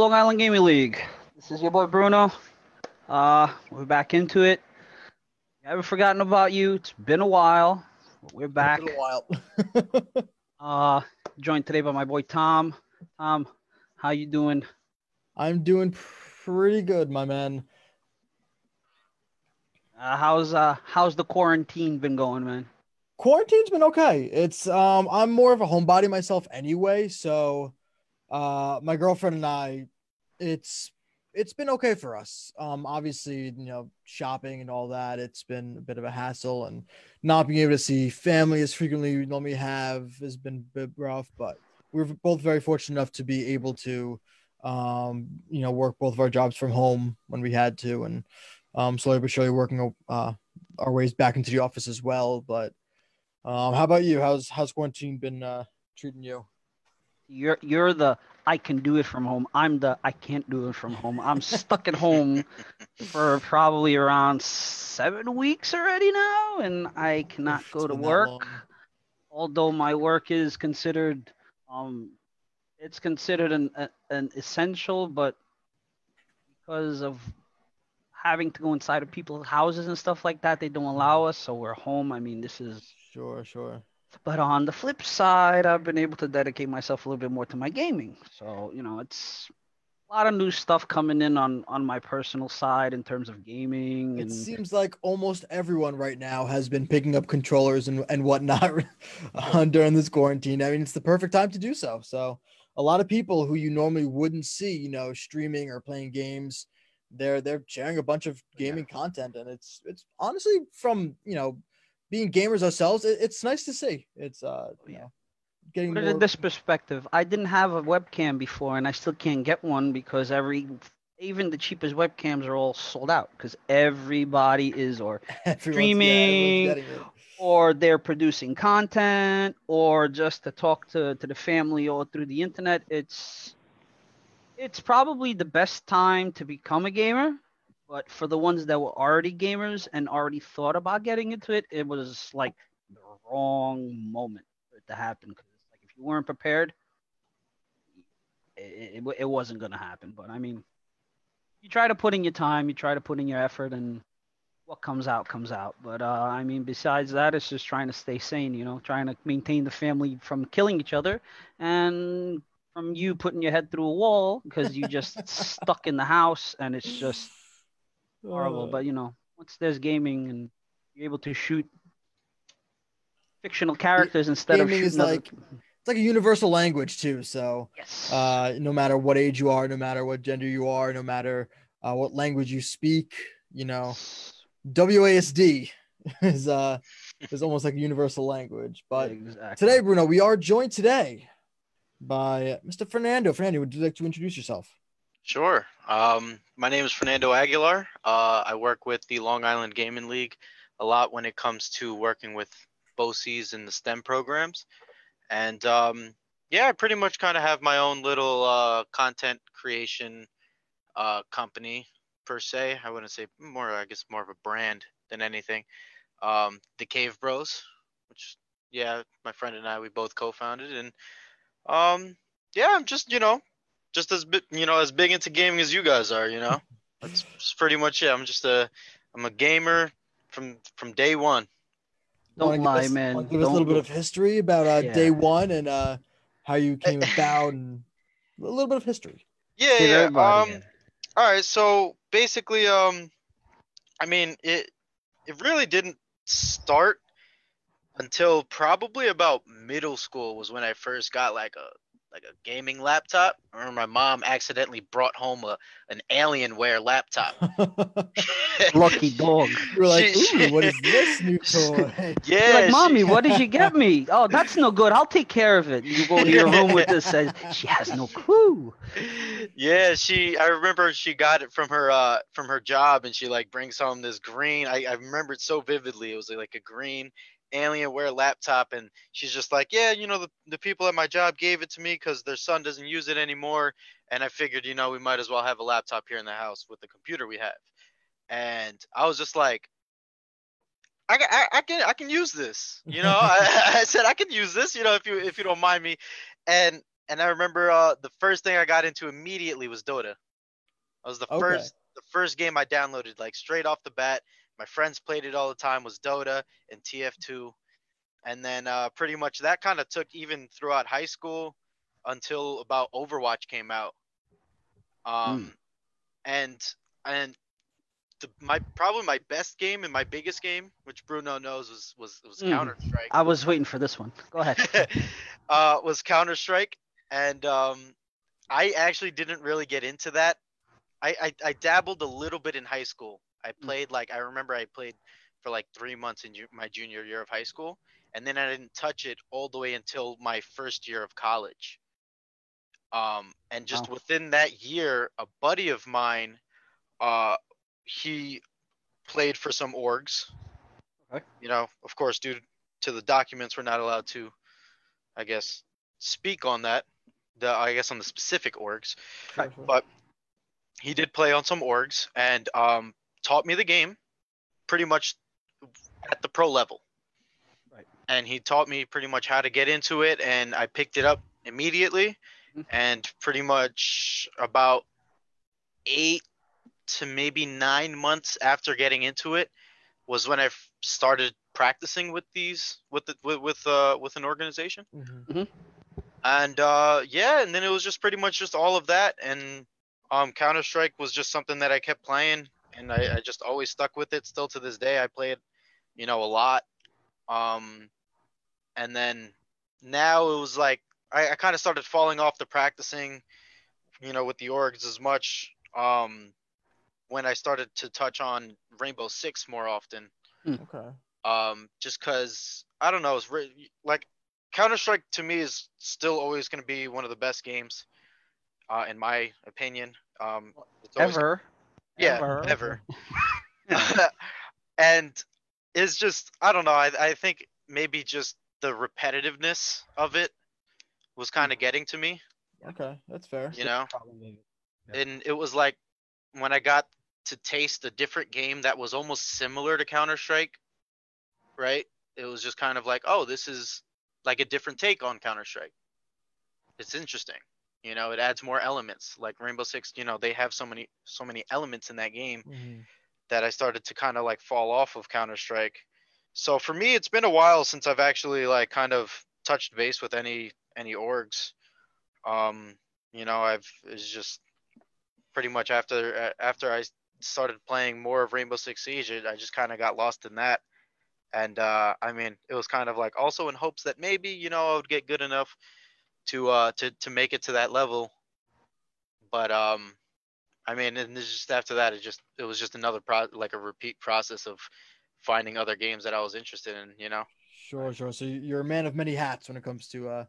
Long Island Gaming League. This is your boy Bruno. We're back into it. Haven't forgotten about you. It's been a while. But we're back. It's been a while. Joined today by my boy Tom. Tom, how you doing? I'm doing pretty good, my man. How's the quarantine been going, man? Quarantine's been okay. It's I'm more of a homebody myself anyway, so my girlfriend and I, it's been okay for us. Obviously, you know, shopping and all that, it's been a bit of a hassle, and not being able to see family as frequently we normally have has been a bit rough. But we're both very fortunate enough to be able to, you know, work both of our jobs from home when we had to, and slowly but surely working our ways back into the office as well. But how about you? How's quarantine been treating you? You're the I can do it from home. I'm the I can't do it from home. I'm stuck at home for probably around 7 weeks already now, and I cannot go to work. Although my work is considered an essential, but because of having to go inside of people's houses and stuff like that, they don't allow us, so we're home. I mean, this is... Sure. But on the flip side, I've been able to dedicate myself a little bit more to my gaming. So, you know, it's a lot of new stuff coming in on my personal side in terms of gaming. It seems like almost everyone right now has been picking up controllers and whatnot during this quarantine. I mean, it's the perfect time to do so. So a lot of people who you normally wouldn't see, you know, streaming or playing games, they're sharing a bunch of gaming content. And it's honestly from, you know, being gamers ourselves, it's nice to see. It's you know, getting more... In this perspective, I didn't have a webcam before, and I still can't get one because even the cheapest webcams are all sold out because everybody is streaming, or they're producing content, or just to talk to the family or through the internet. It's probably the best time to become a gamer. But for the ones that were already gamers and already thought about getting into it, it was like the wrong moment for it to happen. Because like if you weren't prepared, it wasn't going to happen. But I mean, you try to put in your time, you try to put in your effort, and what comes out, comes out. But I mean, besides that, it's just trying to stay sane, you know, trying to maintain the family from killing each other and from you putting your head through a wall because you just stuck in the house and it's just... horrible. But you know, once there's gaming and you're able to shoot fictional characters instead of shooting it's like a universal language too, so yes. No matter what age you are, no matter what gender you are, no matter what language you speak, you know, WASD is almost like a universal language. But exactly. Today, Bruno, we are joined today by Mr. Fernando. Fernando, would you like to introduce yourself? Sure. My name is Fernando Aguilar. I work with the Long Island Gaming League a lot when it comes to working with BOCES in the STEM programs. And I pretty much kind of have my own little content creation company per se. I wouldn't say more of a brand than anything. The Cave Bros, which, my friend and I, we both co-founded. And I'm just, you know, just as big, you know, as big into gaming as you guys are, you know. That's pretty much it. I'm just a gamer from day one. Don't lie, man. Give us a little bit of history about day one and how you came about, and a little bit of history. Yeah. All right. So basically, I mean, it really didn't start until probably about middle school was when I first got like a gaming laptop. I remember my mom accidentally brought home an Alienware laptop. Lucky dog. We're like, ooh, what is this new toy? Yeah, like, mommy, what did you get me? Oh, that's no good. I'll take care of it. You go to your room with this. Says she has no clue. Yeah, I remember she got it from her job, and she like brings home this green. I remember it so vividly. It was like a green Alienware laptop, and she's just like, yeah, you know, the people at my job gave it to me because their son doesn't use it anymore, and I figured, you know, we might as well have a laptop here in the house with the computer we have. And I was just like, I can use this, you know. I said I can use this, you know, if you don't mind me. And And I remember the first thing I got into immediately was Dota. That was the first game I downloaded, like straight off the bat. My friends played it all the time, was Dota and TF2. And then pretty much that kind of took even throughout high school until about Overwatch came out. And my best game and my biggest game, which Bruno knows, was Counter-Strike. I was waiting for this one. Go ahead. Was Counter-Strike, and I actually didn't really get into that. I dabbled a little bit in high school. I played like, I remember I played for like 3 months in my junior year of high school, and then I didn't touch it all the way until my first year of college. And just within that year, a buddy of mine, he played for some orgs. Okay. You know, of course, due to the documents, we're not allowed to, I guess, speak on that. I guess on the specific orgs, sure. But he did play on some orgs and taught me the game, pretty much at the pro level. Right. And he taught me pretty much how to get into it, and I picked it up immediately. Mm-hmm. And pretty much about 8 to maybe 9 months after getting into it was when I started practicing with with an organization. Mm-hmm. Mm-hmm. And and then it was just pretty much just all of that, and Counter-Strike was just something that I kept playing, and I just always stuck with it. Still to this day, I play it, you know, a lot. And then now it was like I kind of started falling off the practicing, you know, with the orgs as much. When I started to touch on Rainbow Six more often. Okay. Just because, I don't know, it's like Counter-Strike to me is still always going to be one of the best games, in my opinion. Ever. And it's just, I don't know, I think maybe just the repetitiveness of it was kind of getting to me. Okay, that's fair. You know? Yeah. And it was like when I got to taste a different game that was almost similar to Counter-Strike, right? It was just kind of like, oh, this is like a different take on Counter-Strike. It's interesting. You know, it adds more elements. Like Rainbow Six, you know, they have so many elements in that game that I started to kind of like fall off of Counter-Strike. So for me, it's been a while since I've actually like kind of touched base with any orgs. You know, it's just pretty much after I started playing more of Rainbow Six Siege, I just kind of got lost in that. And I mean, it was kind of like also in hopes that maybe, you know, I would get good enough to make it to that level. But I mean, and just after that, it was just another like a repeat process of finding other games that I was interested in, you know. Sure. So you're a man of many hats when it comes to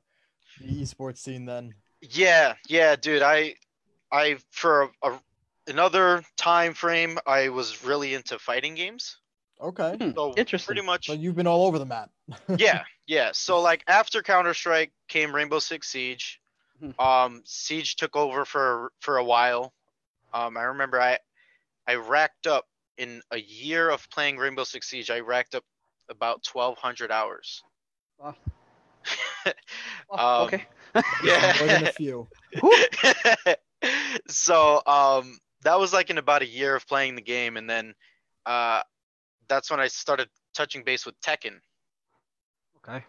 the esports scene, then. Yeah, dude. I for another time frame, I was really into fighting games. Okay. So interesting. Pretty much. So you've been all over the map. Yeah. So like after Counter-Strike came Rainbow Six Siege. Siege took over for a while. I remember I racked up in a year of playing Rainbow Six Siege. I racked up about 1,200 hours. Wow. Okay. Yeah. More than a few. So that was like in about a year of playing the game, and then that's when I started touching base with Tekken. Okay.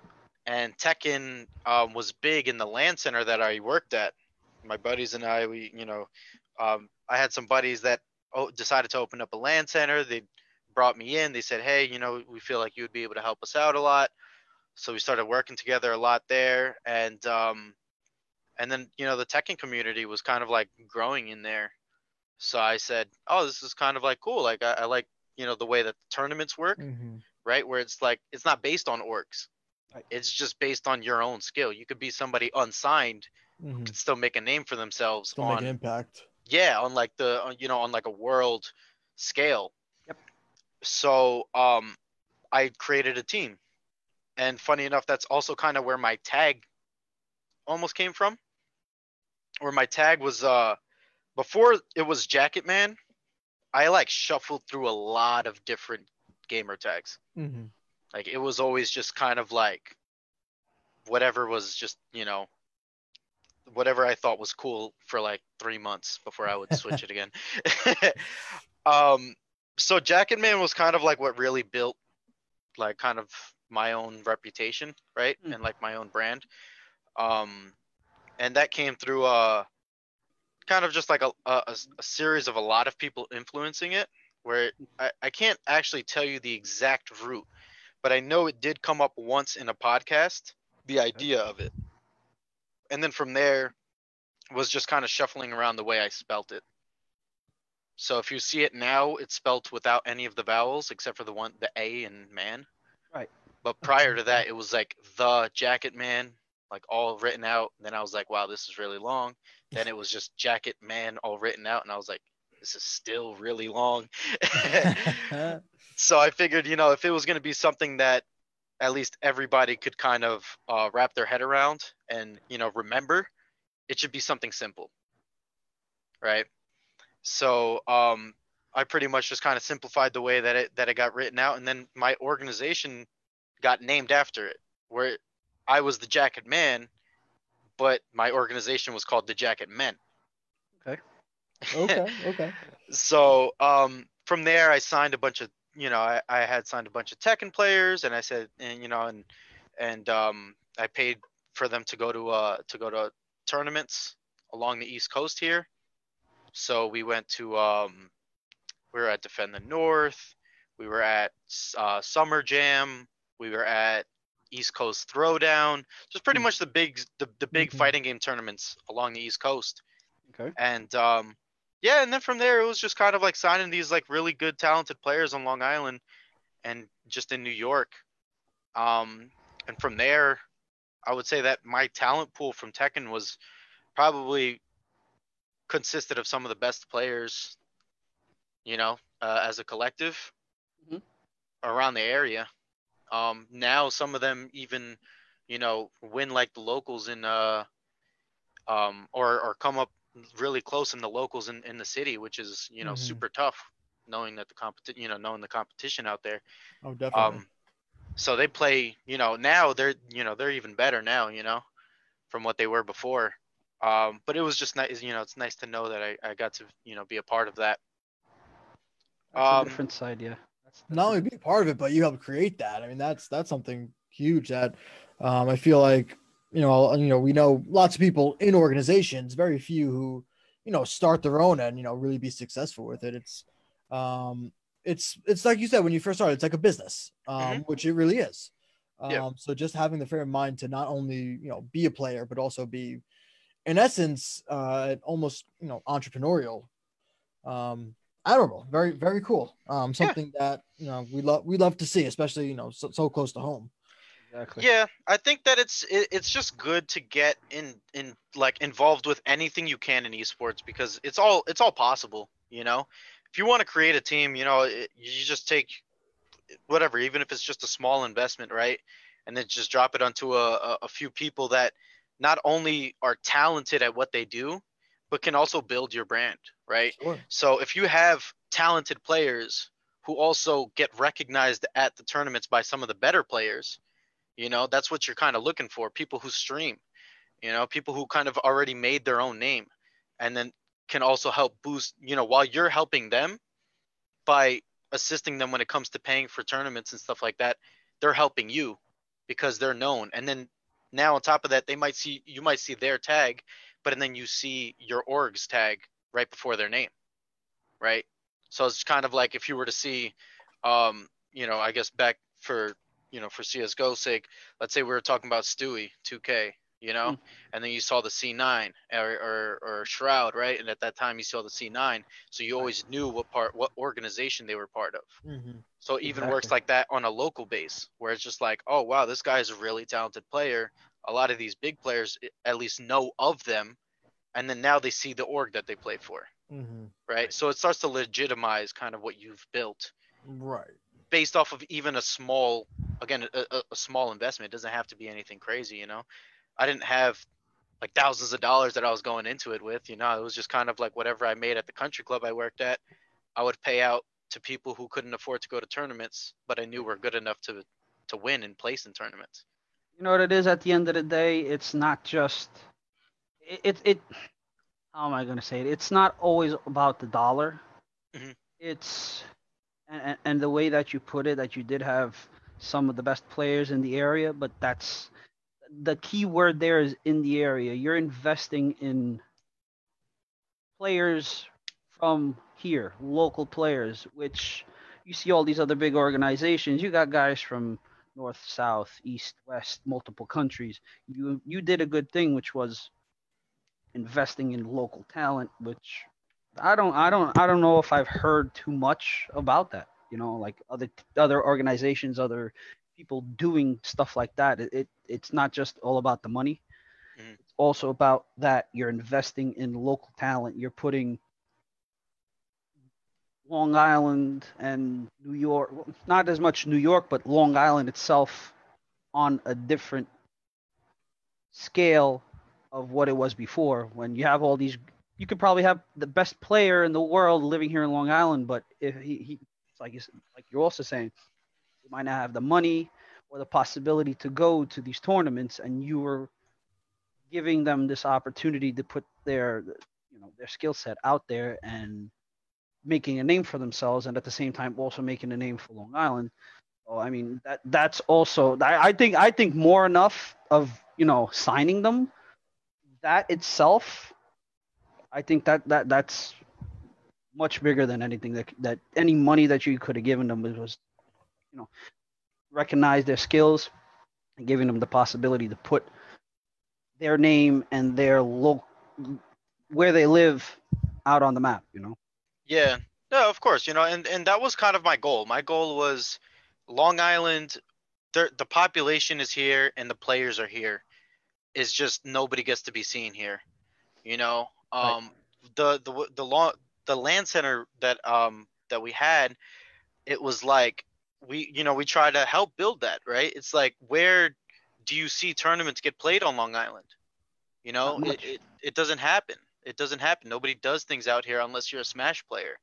And Tekken was big in the LAN center that I worked at. My buddies and I, we, you know, I had some buddies that decided to open up a LAN center. They brought me in. They said, hey, you know, we feel like you would be able to help us out a lot. So we started working together a lot there, and then, you know, the Tekken community was kind of like growing in there. So I said, oh, this is kind of like cool. Like I like, you know, the way that the tournaments work, right? Where it's like, it's not based on orgs. Right. It's just based on your own skill. You could be somebody unsigned who could still make a name for themselves. Still make an impact. Yeah. On like on like a world scale. Yep. So I created a team. And funny enough, that's also kind of where my tag almost came from. Where my tag was, before it was Jacket Man, I like shuffled through a lot of different gamer tags. Mm-hmm. Like it was always just kind of like whatever was just, you know, whatever I thought was cool for like 3 months before I would switch it again. So Jacket Man was kind of like what really built like kind of my own reputation, right? Mm. And like my own brand. And that came through kind of just like a series of a lot of people influencing it, where I can't actually tell you the exact route, but I know it did come up once in a podcast, the idea of it. And then from there was just kind of shuffling around the way I spelt it. So if you see it now, it's spelt without any of the vowels except for the A in man. Right. But prior to that, it was like the Jacket Man, like all written out. And then I was like, wow, this is really long. Then it was just Jacket Man all written out. And I was like, this is still really long. So I figured, you know, if it was going to be something that at least everybody could kind of wrap their head around and, you know, remember, it should be something simple. Right. So I pretty much just kind of simplified the way that it got written out. And then my organization got named after it, where I was the Jacket Man, but my organization was called the Jacket Men. Okay. So from there, I signed a bunch of, you know, I had signed a bunch of Tekken players, and I said, and you know, and I paid for them to go to tournaments along the East Coast here. So we went to, we were at Defend the North, we were at Summer Jam, we were at East Coast Throwdown, just pretty much the big mm-hmm. fighting game tournaments along the East Coast. Okay. And yeah, and then from there it was just kind of like signing these like really good talented players on Long Island and just in New York. And from there, I would say that my talent pool from Tekken was probably consisted of some of the best players, you know, as a collective mm-hmm. around the area. Now some of them even, you know, win like the locals in or come up really close in the locals in the city, which is, you know, mm-hmm. super tough knowing that the competition out there. Oh, definitely. So they play, you know, now they're even better now, you know, from what they were before. But it was just nice, you know, it's nice to know that I got to, you know, be a part of that. That's a different side, yeah. That's not only be a part of it, but you helped create that. I mean, that's something huge that I feel like, you know, we know lots of people in organizations, very few who, you know, start their own and, you know, really be successful with it. It's like you said, when you first started, it's like a business, mm-hmm. which it really is. So just having the frame of mind to not only, you know, be a player, but also be, in essence, almost, you know, entrepreneurial. I don't know. Very, very cool. Something that, you know, we love to see, especially, you know, so close to home. Exactly. Yeah, I think that it's just good to get in like involved with anything you can in esports, because it's all possible, you know. If you want to create a team, you know, you just take whatever, even if it's just a small investment, right? And then just drop it onto a few people that not only are talented at what they do, but can also build your brand, right? Sure. So if you have talented players who also get recognized at the tournaments by some of the better players, you know, that's what you're kind of looking for. People who stream, you know, people who kind of already made their own name and then can also help boost, you know, while you're helping them by assisting them when it comes to paying for tournaments and stuff like that, they're helping you because they're known. And then now on top of that, you might see their tag, but and then you see your org's tag right before their name. Right. So it's kind of like if you were to see, you know, I guess back for, you know, for CSGO's sake, let's say we were talking about Stewie 2K, you know, and then you saw the C9 or Shroud, right? And at that time you saw the C9, so you always knew what organization they were part of. Mm-hmm. So it even works like that on a local base, where it's just like, oh wow, this guy is a really talented player. A lot of these big players at least know of them, and then now they see the org that they play for, mm-hmm. right? So it starts to legitimize kind of what you've built, right? Based off of even a small investment. It doesn't have to be anything crazy, you know. I didn't have like thousands of dollars that I was going into it with, you know. It was just kind of like whatever I made at the country club I worked at, I would pay out to people who couldn't afford to go to tournaments, but I knew were good enough to win and place in tournaments. You know what it is, at the end of the day, it's not just it how am I going to say it? It's not always about the dollar. Mm-hmm. It's and the way that you put it, that you did have some of the best players in the area, but that's the key word there is in the area. You're investing in players from here, local players, which you see all these other big organizations. You got guys from north, south, east, west, multiple countries. You did a good thing, which was investing in local talent, which I don't know if I've heard too much about that. You know, like other organizations, other people doing stuff like that. It's not just all about the money. Mm-hmm. It's also about that you're investing in local talent. You're putting Long Island and New York, not as much New York, but Long Island itself on a different scale of what it was before. When you have all these, you could probably have the best player in the world living here in Long Island, but if he it's like you're also saying, you might not have the money or the possibility to go to these tournaments, and you were giving them this opportunity to put their skill set out there and making a name for themselves, and at the same time also making a name for Long Island. So I mean that's also I think more enough of signing them. That itself, I think that's much bigger than anything that any money that you could have given them was, recognize their skills and giving them the possibility to put their name and their where they live out on the map. Yeah, no, of course, and that was kind of my goal. My goal was Long Island, the population is here and the players are here. It's just nobody gets to be seen here, Right. The land center that we had, it was like we try to help build that, right? It's like, where do you see tournaments get played on Long Island? It doesn't happen. It doesn't happen. Nobody does things out here unless you're a Smash player.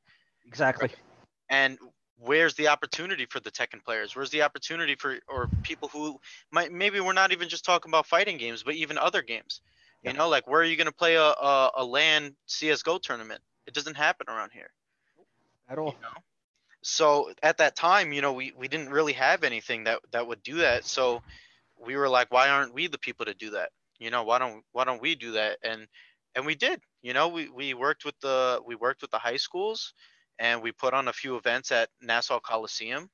Exactly. Right? And where's the opportunity for the Tekken players? Where's the opportunity for people who might, maybe we're not even just talking about fighting games, but even other games? Yeah. Like, where are you going to play a LAN CSGO tournament? It doesn't happen around here. At all. So at that time, we didn't really have anything that would do that. So we were like, why aren't we the people to do that? Why don't we do that? And we did. We worked with the high schools, and we put on a few events at Nassau Coliseum,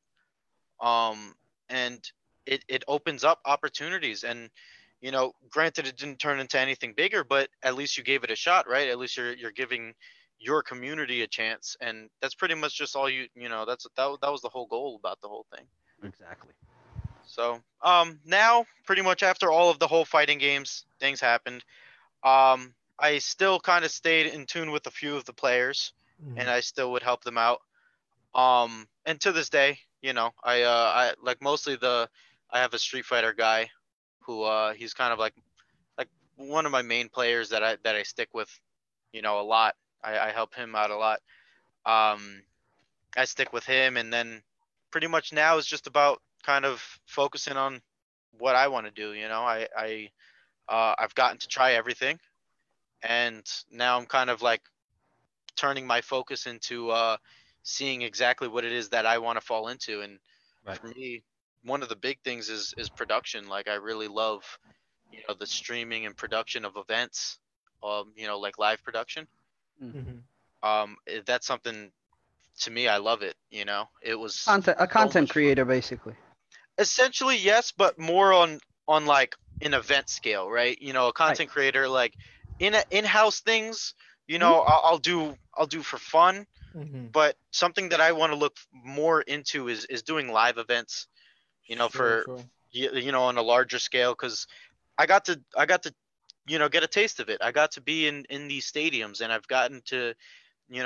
and it opens up opportunities. And granted, it didn't turn into anything bigger, but at least you gave it a shot, right? At least you're giving your community a chance, and that's pretty much just all that was the whole goal about the whole thing. Exactly. So now, pretty much after all of the whole fighting games, things happened. I still kind of stayed in tune with a few of the players, and I still would help them out. And to this day, I like mostly I have a Street Fighter guy who he's kind of like one of my main players that I stick with, a lot. I help him out a lot. I stick with him, and then pretty much now is just about kind of focusing on what I want to do. I've gotten to try everything. And now I'm kind of like turning my focus into seeing exactly what it is that I want to fall into. And right. For me, one of the big things is production. Like, I really love, the streaming and production of events, like live production. Mm-hmm. That's something, to me, I love it. It was a content creator, basically. Essentially, yes, but more on like an event scale, right? A content creator, like, in-house things, I'll do for fun, but something that I want to look more into is doing live events, on a larger scale, because I got to get a taste of it. I got to be in these stadiums, and I've gotten to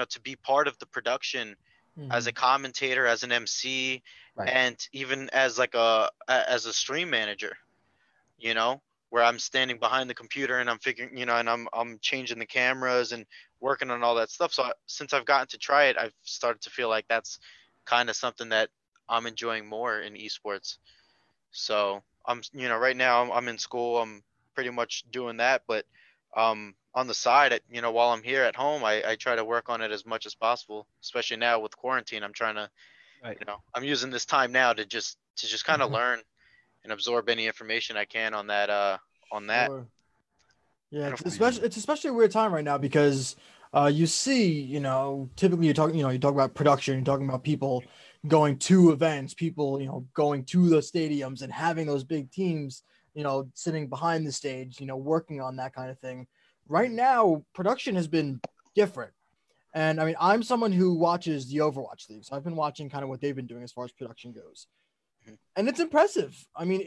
to be part of the production as a commentator, as an MC, right. And even as like a stream manager, where I'm standing behind the computer and I'm figuring, and I'm changing the cameras and working on all that stuff. So since I've gotten to try it, I've started to feel like that's kind of something that I'm enjoying more in esports. So I'm, right now I'm in school, I'm pretty much doing that, but on the side, while I'm here at home, I try to work on it as much as possible, especially now with quarantine. I'm trying to, I'm using this time now to just kind of learn and absorb any information I can on that. Sure. Yeah, it's especially a weird time right now because you see, typically you talk about production, you're talking about people going to events, people, going to the stadiums and having those big teams, sitting behind the stage, working on that kind of thing. Right now, production has been different. And I mean, I'm someone who watches the Overwatch League, so I've been watching kind of what they've been doing as far as production goes. And it's impressive. I mean,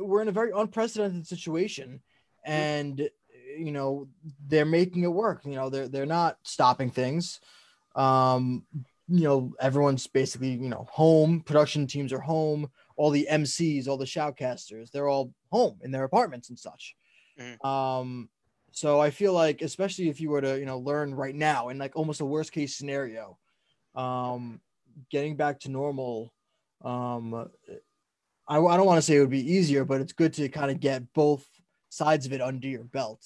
we're in a very unprecedented situation, and they're making it work. They're not stopping things. Everyone's basically home. Production teams are home. All the MCs, all the shoutcasters, they're all home in their apartments and such. So I feel like, especially if you were to learn right now in like almost a worst case scenario, getting back to normal. I don't want to say it would be easier, but it's good to kind of get both sides of it under your belt,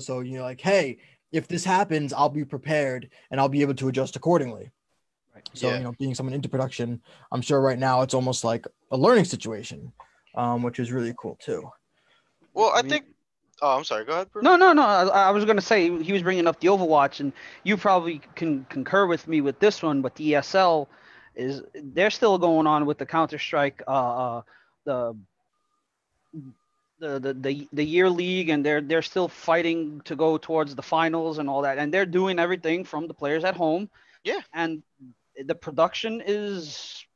so like, hey, if this happens, I'll be prepared and I'll be able to adjust accordingly. Right. So, being someone into production, I'm sure right now it's almost like a learning situation, which is really cool too. Well, I think, oh, I'm sorry. Go ahead, Bruce. No. I was going to say, he was bringing up the Overwatch, and you probably can concur with me with this one, but the ESL is they're still going on with the Counter-Strike, the year league, and they're still fighting to go towards the finals and all that, and they're doing everything from the players at home. Yeah. And the production is,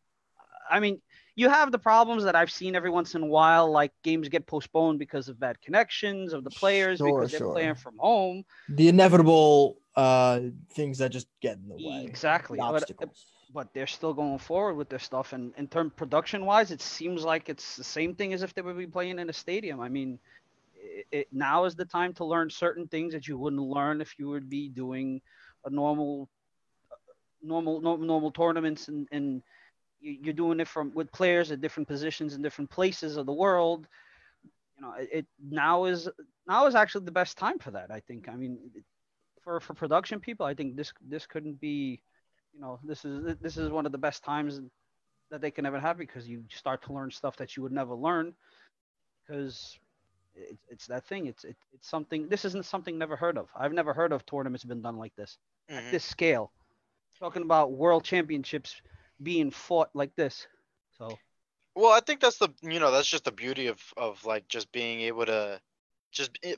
I mean, you have the problems that I've seen every once in a while, like games get postponed because of bad connections of the players, because they're playing from home. The inevitable things that just get in the way. Exactly. But they're still going forward with their stuff, and in term production-wise, it seems like it's the same thing as if they would be playing in a stadium. I mean, now is the time to learn certain things that you wouldn't learn if you would be doing a normal tournaments, and you're doing it with players at different positions in different places of the world. Now is actually the best time for that, I think. I mean, for production people, I think this couldn't be. This is one of the best times that they can ever have, because you start to learn stuff that you would never learn, because it's that thing. It's something. This isn't something never heard of. I've never heard of tournaments been done like this, at this scale. Talking about world championships being fought like this. So. Well, I think that's that's just the beauty of like just being able to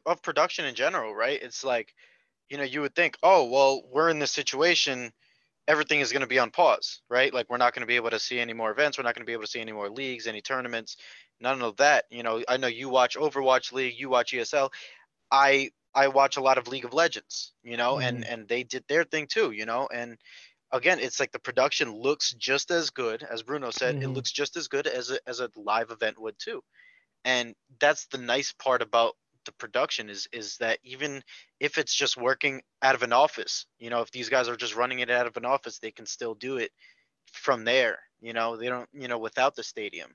of production in general, right? It's like, you would think, oh well, we're in this situation. Everything is going to be on pause, right? Like, we're not going to be able to see any more events. We're not going to be able to see any more leagues, any tournaments, none of that. I know you watch Overwatch League, you watch ESL. I watch a lot of League of Legends, and they did their thing too, And again, it's like the production looks just as good, as Bruno said, it looks just as good as a live event would too. And that's the nice part about the production is that even if it's just working out of an office, if these guys are just running it out of an office, they can still do it from there, they don't, without the stadium,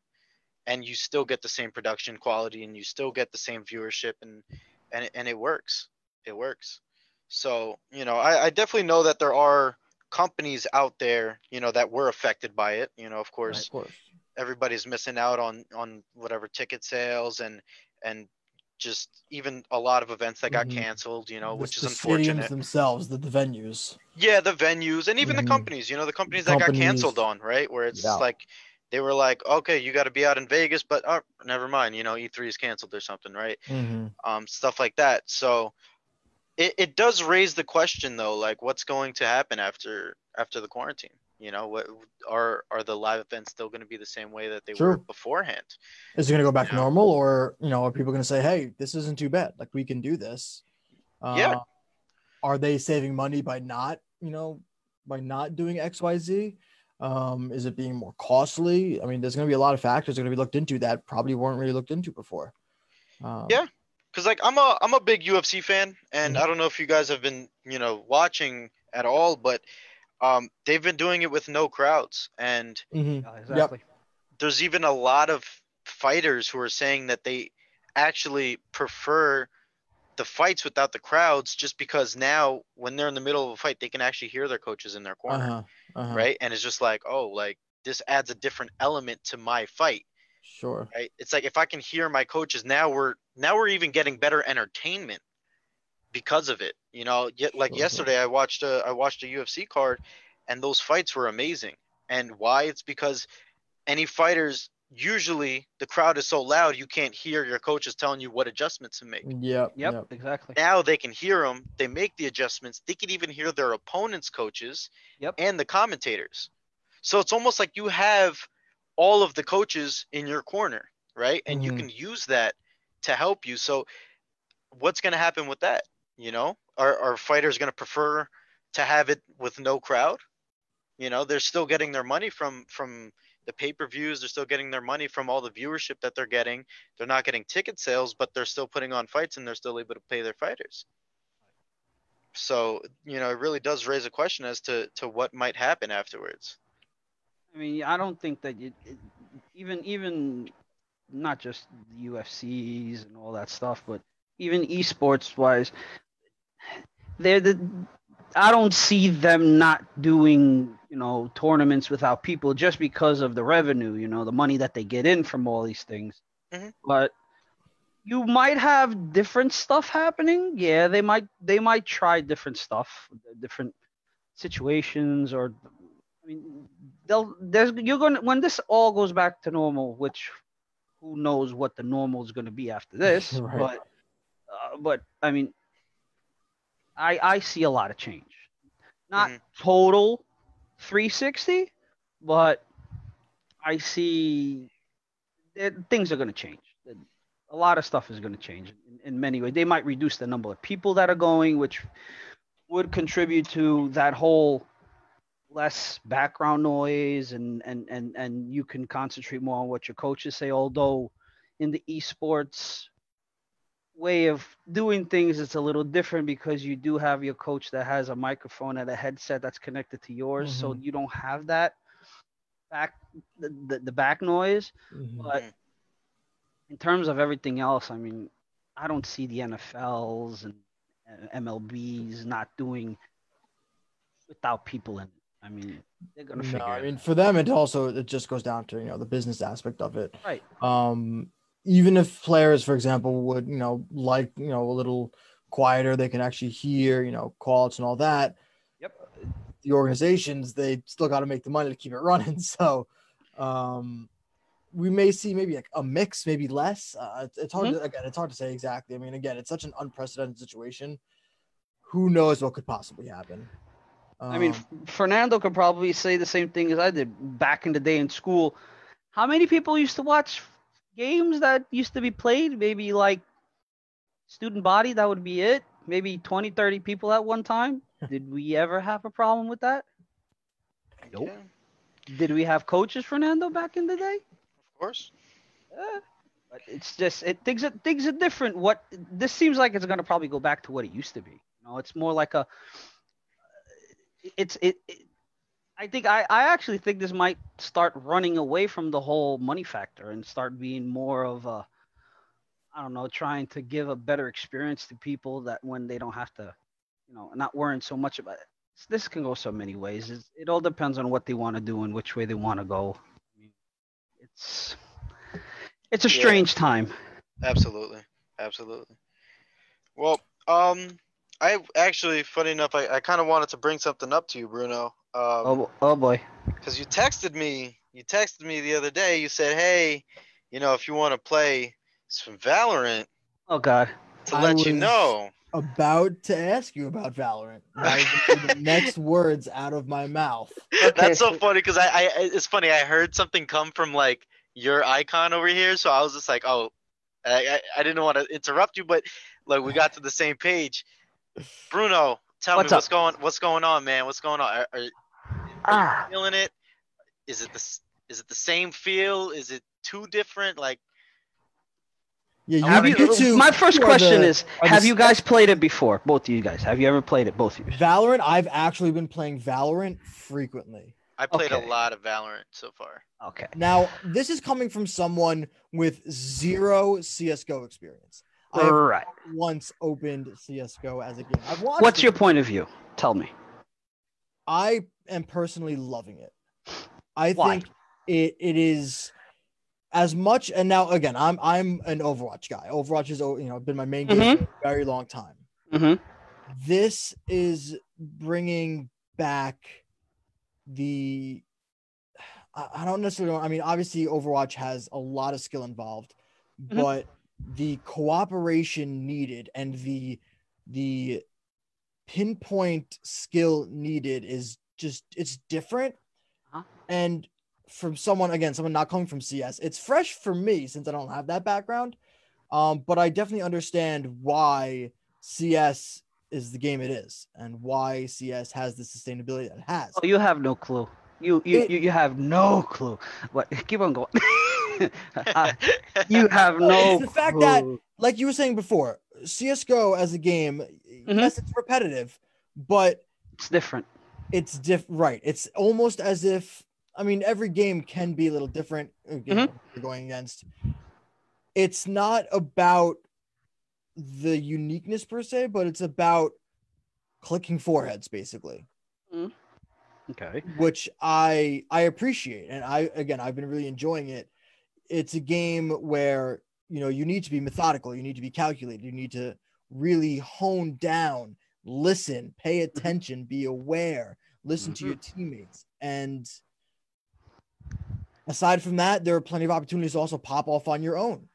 and you still get the same production quality, and you still get the same viewership, and it works. So, I definitely know that there are companies out there, that were affected by it, of course. Everybody's missing out on whatever ticket sales and just even a lot of events that got canceled, which is unfortunate. Themselves, the venues. Yeah, the venues, and even the companies got canceled on, right? Where it's like, they were like, okay, you got to be out in Vegas, but never mind, E3 is canceled or something, right? Stuff like that. So it does raise the question though, like, what's going to happen after the quarantine? What are the live events still going to be the same way that they were beforehand? Is it going to go back to normal, or are people going to say, hey, this isn't too bad, like, we can do this? Are they saving money by not doing XYZ? Is it being more costly? I mean, there's going to be a lot of factors going to be looked into that probably weren't really looked into before. Because like, I'm a big UFC fan, and I don't know if you guys have been watching at all, but they've been doing it with no crowds, and there's even a lot of fighters who are saying that they actually prefer the fights without the crowds, just because now when they're in the middle of a fight, they can actually hear their coaches in their corner, right? And it's just like, oh, like this adds a different element to my fight. Sure. Right? It's like if I can hear my coaches, now we're even getting better entertainment because of it. You know, like yesterday I watched a UFC card, and those fights were amazing. And why? It's because any fighters, usually the crowd is so loud you can't hear your coaches telling you what adjustments to make. Yep, exactly. Now they can hear them. They make the adjustments. They could even hear their opponent's coaches and the commentators. So it's almost like you have all of the coaches in your corner, right? And you can use that to help you. So what's going to happen with that? You know, are fighters going to prefer to have it with no crowd? You know, they're still getting their money from the pay-per-views. They're still getting their money from all the viewership that they're getting. They're not getting ticket sales, but they're still putting on fights, and they're still able to pay their fighters. So, you know, it really does raise a question as to what might happen afterwards. I mean, I don't think that even not just the UFCs and all that stuff, but even esports wise, I don't see them not doing, you know, tournaments without people just because of the revenue, you know, the money that they get in from all these things. But you might have different stuff happening. Yeah, they might try different stuff, different situations, or I mean, when this all goes back to normal, which who knows what the normal is going to be after this, right. But I mean, I see a lot of change, not total 360, but I see things are going to change. A lot of stuff is going to change in many ways. They might reduce the number of people that are going, which would contribute to that whole less background noise, and you can concentrate more on what your coaches say. Although in the esports way of doing things, it's a little different because you do have your coach that has a microphone and a headset that's connected to yours, so you don't have that the back noise. But in terms of everything else, I mean, I don't see the NFLs and MLBs not doing without people in it. I mean, they're gonna figure. No, I mean, for them, it just goes down to, you know, the business aspect of it. Right. Even if players, for example, would, you know, like, you know, a little quieter, they can actually hear, you know, calls and all that. Yep. The organizations, they still got to make the money to keep it running. So, we may see maybe like a mix, maybe less. It's hard. It's hard to say exactly. I mean, again, it's such an unprecedented situation. Who knows what could possibly happen? I mean, Fernando could probably say the same thing as I did back in the day in school. How many people used to watch games that used to be played? Maybe like student body, that would be it. Maybe 20, 30 people at one time. Did we ever have a problem with that? Nope. Yeah. Did we have coaches, Fernando, back in the day? Of course. Yeah. But it's just things are different. What this seems like it's going to probably go back to what it used to be. You know, it's more like a... I actually think this might start running away from the whole money factor and start being more of a, I don't know, trying to give a better experience to people that when they don't have to, you know, not worrying so much about it. This can go so many ways. It all depends on what they want to do and which way they want to go. It's a strange time. Absolutely. Well, I actually, funny enough, I kind of wanted to bring something up to you, Bruno. Oh boy. Because you texted me the other day. You said, hey, you know, if you want to play some Valorant. Oh God. To let you know. About to ask you about Valorant. Right? The next words out of my mouth. Okay. That's so funny because it's funny. I heard something come from like your icon over here, so I was just like, oh, I didn't want to interrupt you, but like we got to the same page. Bruno, tell me what's going on, man? What's going on? Are you feeling it? Is it the same feel? Is it too different? Like, yeah, my first question is: have you guys played it before? Both of you guys, have you ever played it? Both of you. Valorant. I've actually been playing Valorant frequently. I played a lot of Valorant so far. Okay. Now this is coming from someone with zero CS:GO experience. I've right. once opened CSGO as a game. I've watched What's it. Your point of view? Tell me. I am personally loving it. I Why? Think it is as much. And now again, I'm an Overwatch guy. Overwatch has been my main game for a very long time. Mm-hmm. This is bringing back the. I don't necessarily. I mean, obviously, Overwatch has a lot of skill involved, but the cooperation needed and the pinpoint skill needed is just it's different. Uh-huh. And from someone not coming from CS, it's fresh for me since I don't have that background. But I definitely understand why CS is the game it is and why CS has the sustainability that it has. Oh, you have no clue. You have no clue. But keep on going. You have no clue. The fact that, like you were saying before, CSGO as a game, yes, it's repetitive, but it's different. It's different, right? It's almost as if, I mean, every game can be a little different. You're going against. It's not about the uniqueness per se, but it's about clicking foreheads, basically. Mm. Okay. Which I appreciate, and I've been really enjoying it. It's a game where you need to be methodical, you need to be calculated, you need to really hone down, listen, pay attention, be aware, listen to your teammates. And aside from that, there are plenty of opportunities to also pop off on your own.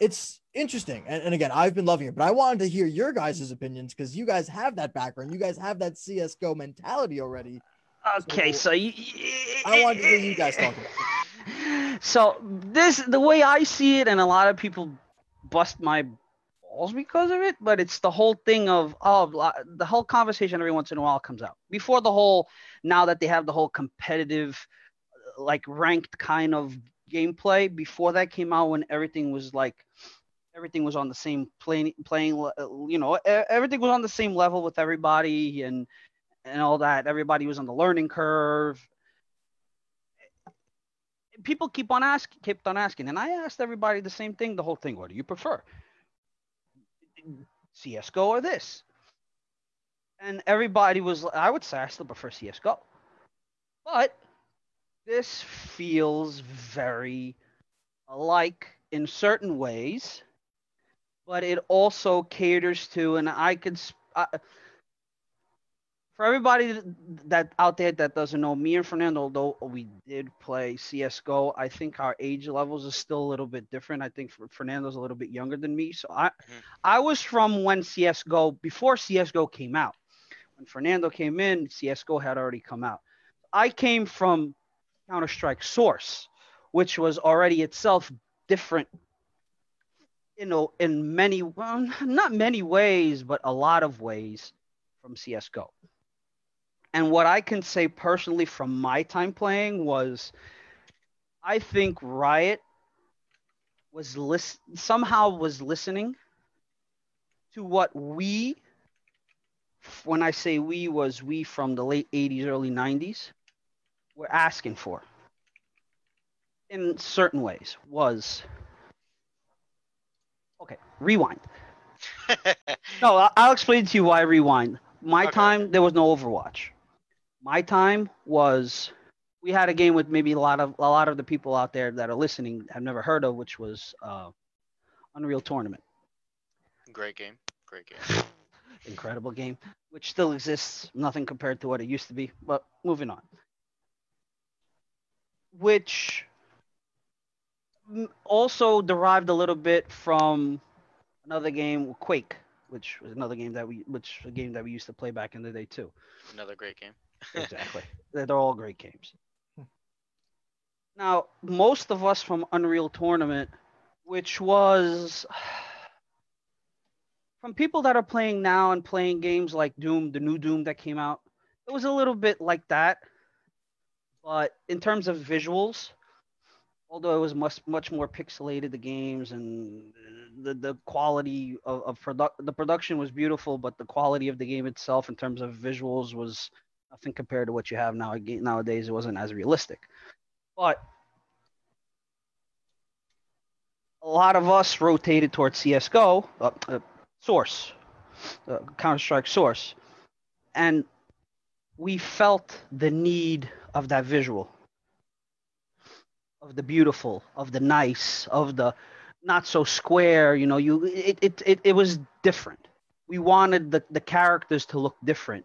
It's interesting, and again, I've been loving it, but I wanted to hear your guys' opinions because you guys have that background, you guys have that CSGO mentality already. Okay, so I wanted to hear you guys talk about it. So the way I see it, and a lot of people bust my balls because of it, but it's the whole thing of the whole conversation every once in a while comes out before the whole, now that they have the whole competitive, like ranked kind of gameplay. Before that came out, when everything was on the same playing, everything was on the same level with everybody and all that. Everybody was on the learning curve. People kept on asking, and I asked everybody the same thing the whole thing. What do you prefer, CSGO or this? And everybody was, I would say I still prefer CSGO, but this feels very alike in certain ways, but it also caters to, and I could, for everybody that out there that doesn't know, me and Fernando, although we did play CSGO, I think our age levels are still a little bit different. I think Fernando's a little bit younger than me. So I was from when CSGO, before CSGO came out. When Fernando came in, CSGO had already come out. I came from Counter-Strike Source, which was already itself different, in many, well, not many ways, but a lot of ways from CSGO. And what I can say personally from my time playing was, I think Riot was listening to what we, when I say we, was we from the late 80s, early 90s, we're asking for, in certain ways, was, okay, rewind. No, I'll explain to you why rewind. My time, there was no Overwatch. My time was, we had a game with maybe a lot of the people out there that are listening have never heard of, which was Unreal Tournament. Great game. Incredible game, which still exists. Nothing compared to what it used to be, but moving on. Which also derived a little bit from another game, Quake, which was another game that we used to play back in the day too. Another great game. Exactly. They're all great games. Now, most of us from Unreal Tournament, which was from people that are playing now and playing games like Doom, the new Doom that came out, it was a little bit like that. But in terms of visuals, although it was much more pixelated, the games and the quality of the production was beautiful, but the quality of the game itself in terms of visuals was nothing compared to what you have nowadays. It wasn't as realistic. But a lot of us rotated towards CSGO, Source, Counter-Strike Source, and we felt the need of that visual, of the beautiful, of the nice, of the not so square, you know, it was different. We wanted the characters to look different.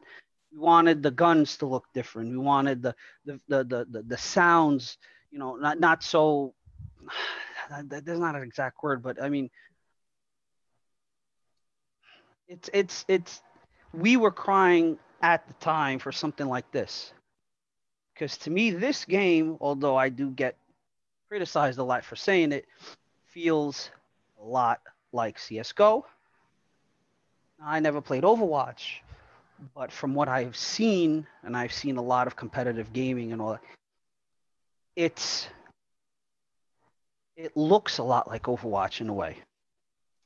We wanted the guns to look different. We wanted the sounds, you know, not so, there's not an exact word, but I mean, we were crying at the time for something like this. Because to me, this game, although I do get criticized a lot for saying it, feels a lot like CSGO. I never played Overwatch, but from what I've seen, and I've seen a lot of competitive gaming and all that, it looks a lot like Overwatch in a way.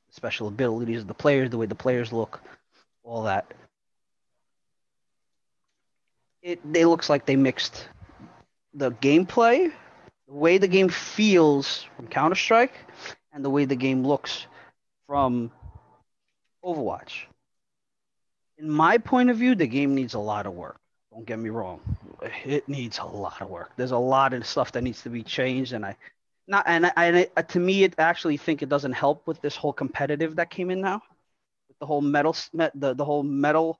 The special abilities of the players, the way the players look, all that. It looks like they mixed the gameplay, the way the game feels from Counter-Strike, and the way the game looks from Overwatch. In my point of view, the game needs a lot of work. Don't get me wrong. It needs a lot of work. There's a lot of stuff that needs to be changed, to me, it actually think it doesn't help with this whole competitive that came in now, with the whole metal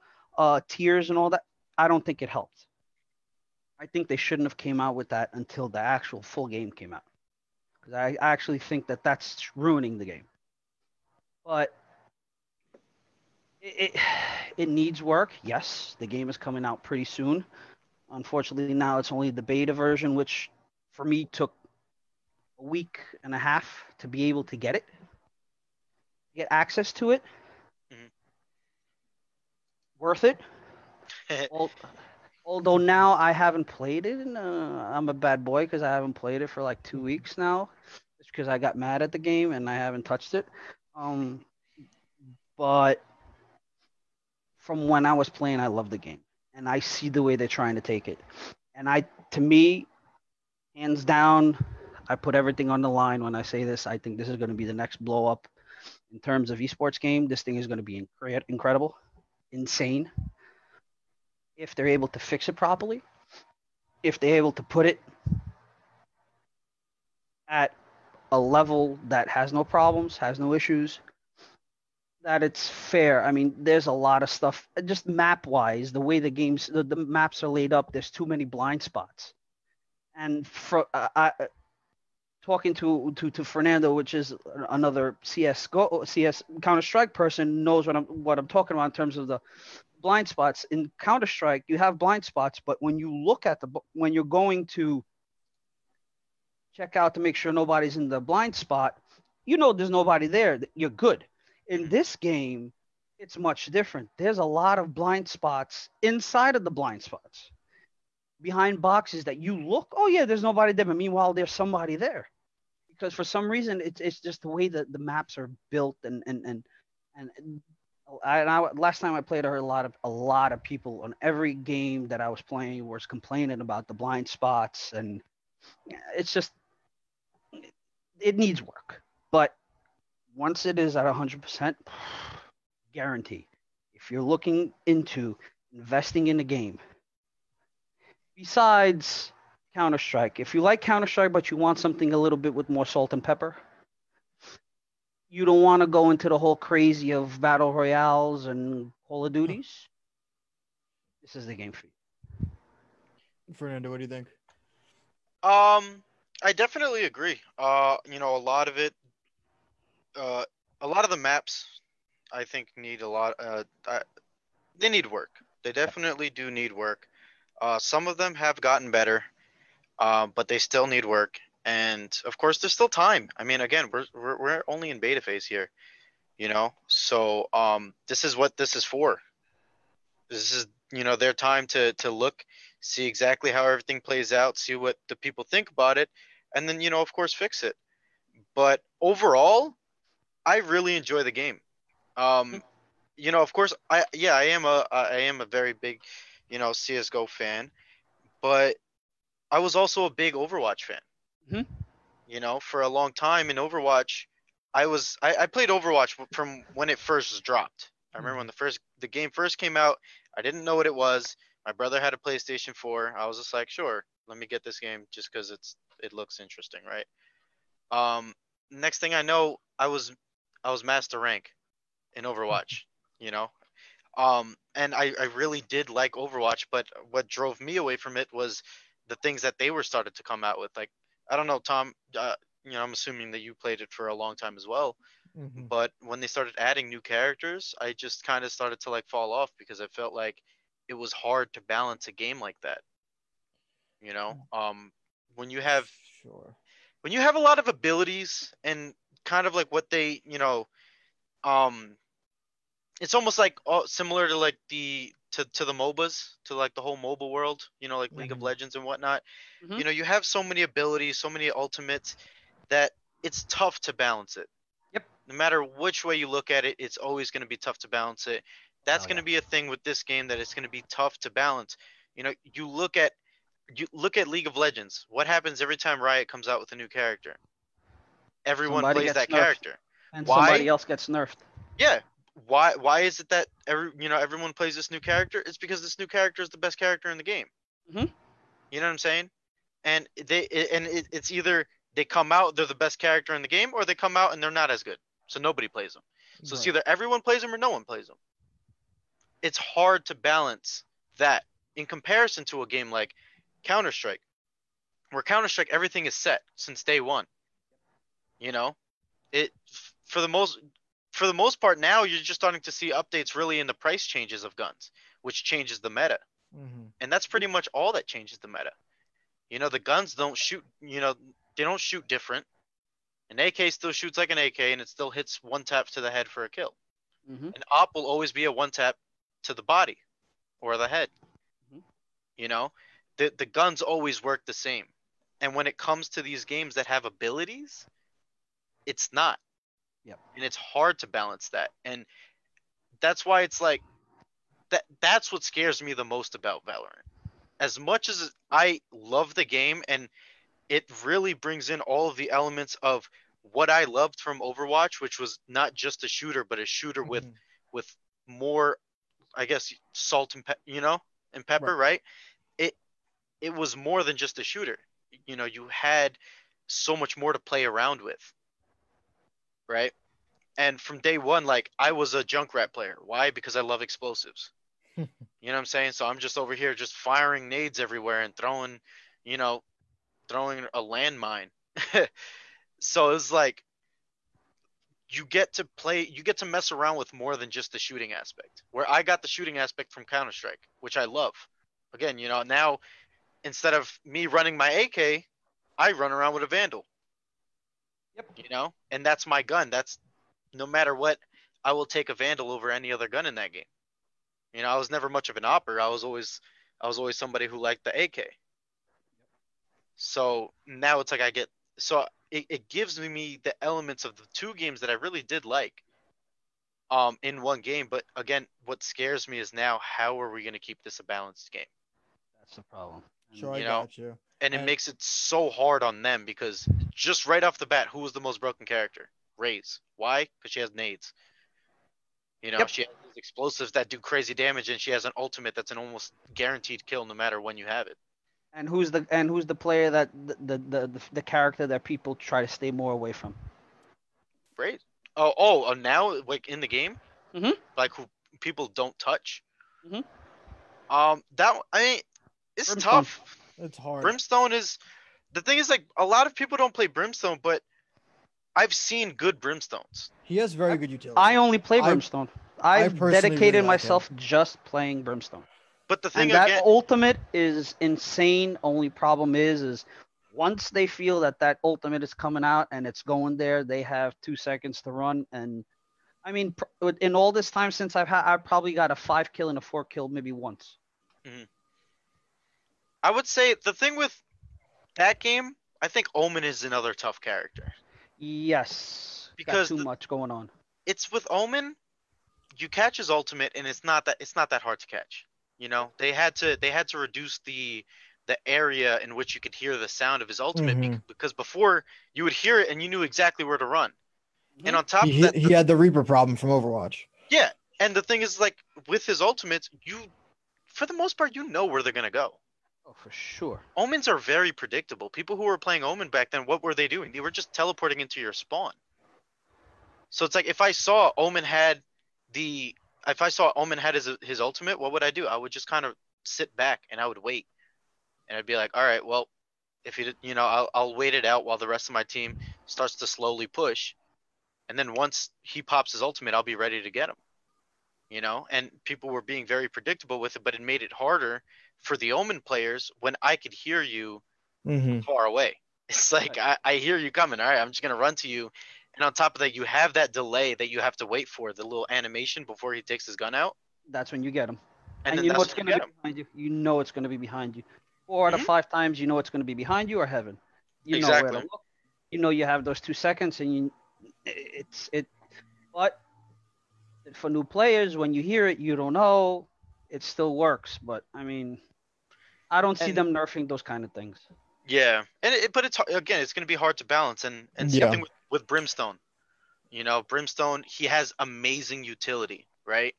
tiers and all that. I don't think it helped. I think they shouldn't have came out with that until the actual full game came out, because I actually think that that's ruining the game. But it needs work. Yes, the game is coming out pretty soon. Unfortunately, now it's only the beta version, which for me took a week and a half to be able to get access to it. Mm-hmm. Worth it. Although now I haven't played it, and I'm a bad boy because I haven't played it for like 2 weeks now. It's because I got mad at the game and I haven't touched it. But from when I was playing, I loved the game, and I see the way they're trying to take it. And to me, hands down, I put everything on the line when I say this. I think this is going to be the next blow up in terms of esports game. This thing is going to be incredible, insane. If they're able to fix it properly, if they're able to put it at a level that has no problems, has no issues, that it's fair. I mean, there's a lot of stuff, just map-wise, the way the maps are laid up, there's too many blind spots. And talking to Fernando, which is another CS Counter-Strike person, knows what I'm talking about in terms of the blind spots. In Counter-Strike, you have blind spots, but when you look at when you're going to check out to make sure nobody's in the blind spot, you know there's nobody there. You're good. In this game, it's much different. There's a lot of blind spots inside of the blind spots, behind boxes that you look, oh yeah, there's nobody there, but meanwhile there's somebody there, because for some reason it's just the way that the maps are built and last time I played, I heard a lot of people on every game that I was playing was complaining about the blind spots, and it's just it needs work. But once it is at 100%, guarantee, if you're looking into investing in the game, besides Counter-Strike, if you like Counter-Strike but you want something a little bit with more salt and pepper, you don't want to go into the whole crazy of battle royales and Call of Duties. This is the game for you. Fernando, what do you think? I definitely agree. A lot of the maps, I think, need a lot. They need work. They definitely do need work. Some of them have gotten better, but they still need work. And of course, there's still time. I mean, again, we're only in beta phase here, you know. So this is what this is for. This is, you know, their time to look, see exactly how everything plays out, see what the people think about it, and then, you know, of course, fix it. But overall, I really enjoy the game. You know, of course, I am a very big, you know, CS:GO fan, but I was also a big Overwatch fan. Mm-hmm. You know, for a long time in Overwatch, I played Overwatch from when it first was dropped. I remember when the game first came out, I didn't know what it was. My brother had a PlayStation 4. I was just like, sure, let me get this game just because it looks interesting, right? Next thing I know, I was master rank in Overwatch, you know? And I really did like Overwatch, but what drove me away from it was the things that they were started to come out with. Like, I don't know, Tom, you know, I'm assuming that you played it for a long time as well. Mm-hmm. But when they started adding new characters, I just kind of started to like fall off because I felt like it was hard to balance a game like that. You know, when you have a lot of abilities and kind of like what they, you know, it's almost like similar to like the MOBAs, to like the whole MOBA world, you know, like League of Legends and whatnot. Mm-hmm. You know, you have so many abilities, so many ultimates that it's tough to balance it. Yep. No matter which way you look at it, it's always going to be tough to balance it. That's going to be a thing with this game, that it's going to be tough to balance. You know, you look at League of Legends. What happens every time Riot comes out with a new character? Everyone plays that character. And somebody else gets nerfed. Yeah. Why is it that everyone plays this new character? It's because this new character is the best character in the game. Mm-hmm. You know what I'm saying? And it's either they come out, they're the best character in the game, or they come out and they're not as good, so nobody plays them. So it's either everyone plays them or no one plays them. It's hard to balance that in comparison to a game like Counter-Strike, where Counter-Strike, everything is set since day one. You know, for the most part now you're just starting to see updates really in the price changes of guns, which changes the meta. Mm-hmm. And that's pretty much all that changes the meta. You know, the guns don't shoot, you know, they don't shoot different. An AK still shoots like an AK and it still hits one tap to the head for a kill. Mm-hmm. An op will always be a one tap to the body or the head. Mm-hmm. You know, the guns always work the same. And when it comes to these games that have abilities, it's not. Yep. And it's hard to balance that. And that's why it's like that's what scares me the most about Valorant. As much as I love the game and it really brings in all of the elements of what I loved from Overwatch, which was not just a shooter, but a shooter with more, I guess, salt and pepper, right? It was more than just a shooter. You know, you had so much more to play around with. Right? And from day one, like, I was a junk rat player. Why? Because I love explosives. You know what I'm saying? So I'm just over here just firing nades everywhere and throwing a landmine. So it was like, you get to mess around with more than just the shooting aspect, where I got the shooting aspect from Counter-Strike, which I love. Again, you know, now instead of me running my AK, I run around with a Vandal. Yep. You know, and that's my gun. That's, no matter what, I will take a Vandal over any other gun in that game. You know, I was never much of an opper. I was always somebody who liked the AK. So now it's like it gives me the elements of the two games that I really did like, in one game. But again, what scares me is now, how are we going to keep this a balanced game? That's the problem. Sure, I got you. And it makes it so hard on them, because just right off the bat, who was the most broken character? Raze. Why? Because she has nades. You know, she has these explosives that do crazy damage, and she has an ultimate that's an almost guaranteed kill no matter when you have it. And who's the player that the character that people try to stay more away from? Raze. Oh, now like in the game, like who people don't touch. Mm-hmm. It's Brimstone. Tough. It's hard. Brimstone is the thing. Is like, a lot of people don't play Brimstone, but I've seen good Brimstones. He has very good utility. I only play Brimstone. I've dedicated really myself just playing Brimstone. But the thing, and that ultimate is insane. Only problem is once they feel that ultimate is coming out and it's going there, they have 2 seconds to run. And I mean, in all this time since I've probably got a 5 kill and a 4 kill maybe once. Mm-hmm. I would say the thing with that game, I think Omen is another tough character. Yes, because much going on. It's with Omen, you catch his ultimate, and it's not that hard to catch. You know, they had to reduce the area in which you could hear the sound of his ultimate, because before you would hear it and you knew exactly where to run. And on top of that... He had the Reaper problem from Overwatch. Yeah, and the thing is, like, with his ultimates, you, for the most part, you know where they're going to go. Oh, for sure. Omens are very predictable. People who were playing Omen back then, what were they doing? They were just teleporting into your spawn. So it's like, if I saw Omen had the... If I saw Omen had his ultimate, what would I do? I would just kind of sit back and I would wait. And I'd be like, all right, well, if you, you know, I'll wait it out while the rest of my team starts to slowly push. And then once he pops his ultimate, I'll be ready to get him. You know, and people were being very predictable with it, but it made it harder for the Omen players when I could hear you far away. It's like, I hear you coming. All right, I'm just going to run to you. And on top of that, you have that delay that you have to wait for, the little animation before he takes his gun out. That's when you get him. And you know it's going to be behind you. You know it's going to be behind you. 4 out of 5 times, you know it's going to be behind you or heaven. You know where to look. You know you have those 2 seconds, and you, it's. But for new players, when you hear it, you don't know. It still works, but I mean, I don't see them nerfing those kind of things. Yeah, and but it's again, it's going to be hard to balance, and something with Brimstone. You know, Brimstone, he has amazing utility, right?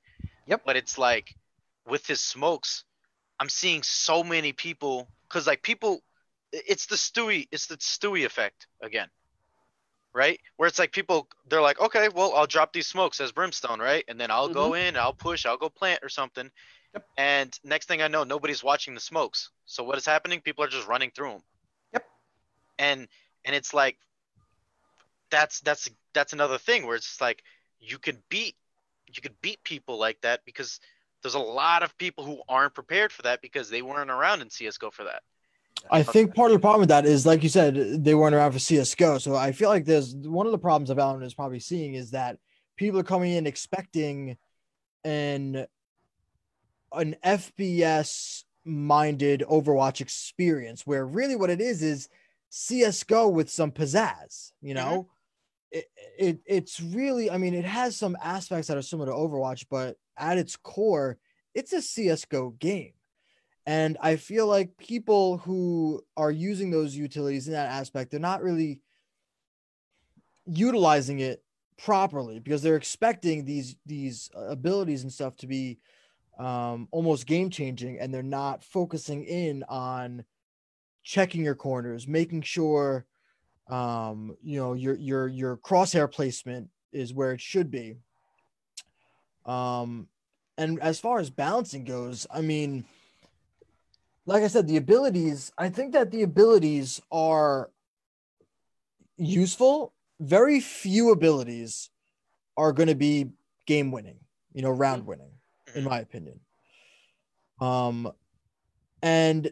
Yep. But it's like with his smokes, I'm seeing so many people because like people, it's the Stewie effect again, right? Where it's like people, they're like, okay, well, I'll drop these smokes as Brimstone, right? And then I'll go in, I'll push, I'll go plant or something. Yep. And next thing I know, nobody's watching the smokes. So what is happening? People are just running through them. Yep. And it's like that's another thing where it's like you could beat people like that because there's a lot of people who aren't prepared for that because they weren't around in CSGO for that. I think part of the problem with that is, like you said, they weren't around for CSGO. So I feel like there's one of the problems Valorant is probably seeing is that people are coming in expecting an FBS minded Overwatch experience where really what it is CSGO with some pizzazz, you know, it's really, I mean, it has some aspects that are similar to Overwatch, but at its core, it's a CSGO game. And I feel like people who are using those utilities in that aspect, they're not really utilizing it properly because they're expecting these abilities and stuff to be almost game-changing, and they're not focusing in on checking your corners, making sure you know your crosshair placement is where it should be. And as far as balancing goes, I mean, like I said, the abilities, I think that the abilities are useful. Very few abilities are going to be game winning, you know, round winning, in my opinion. And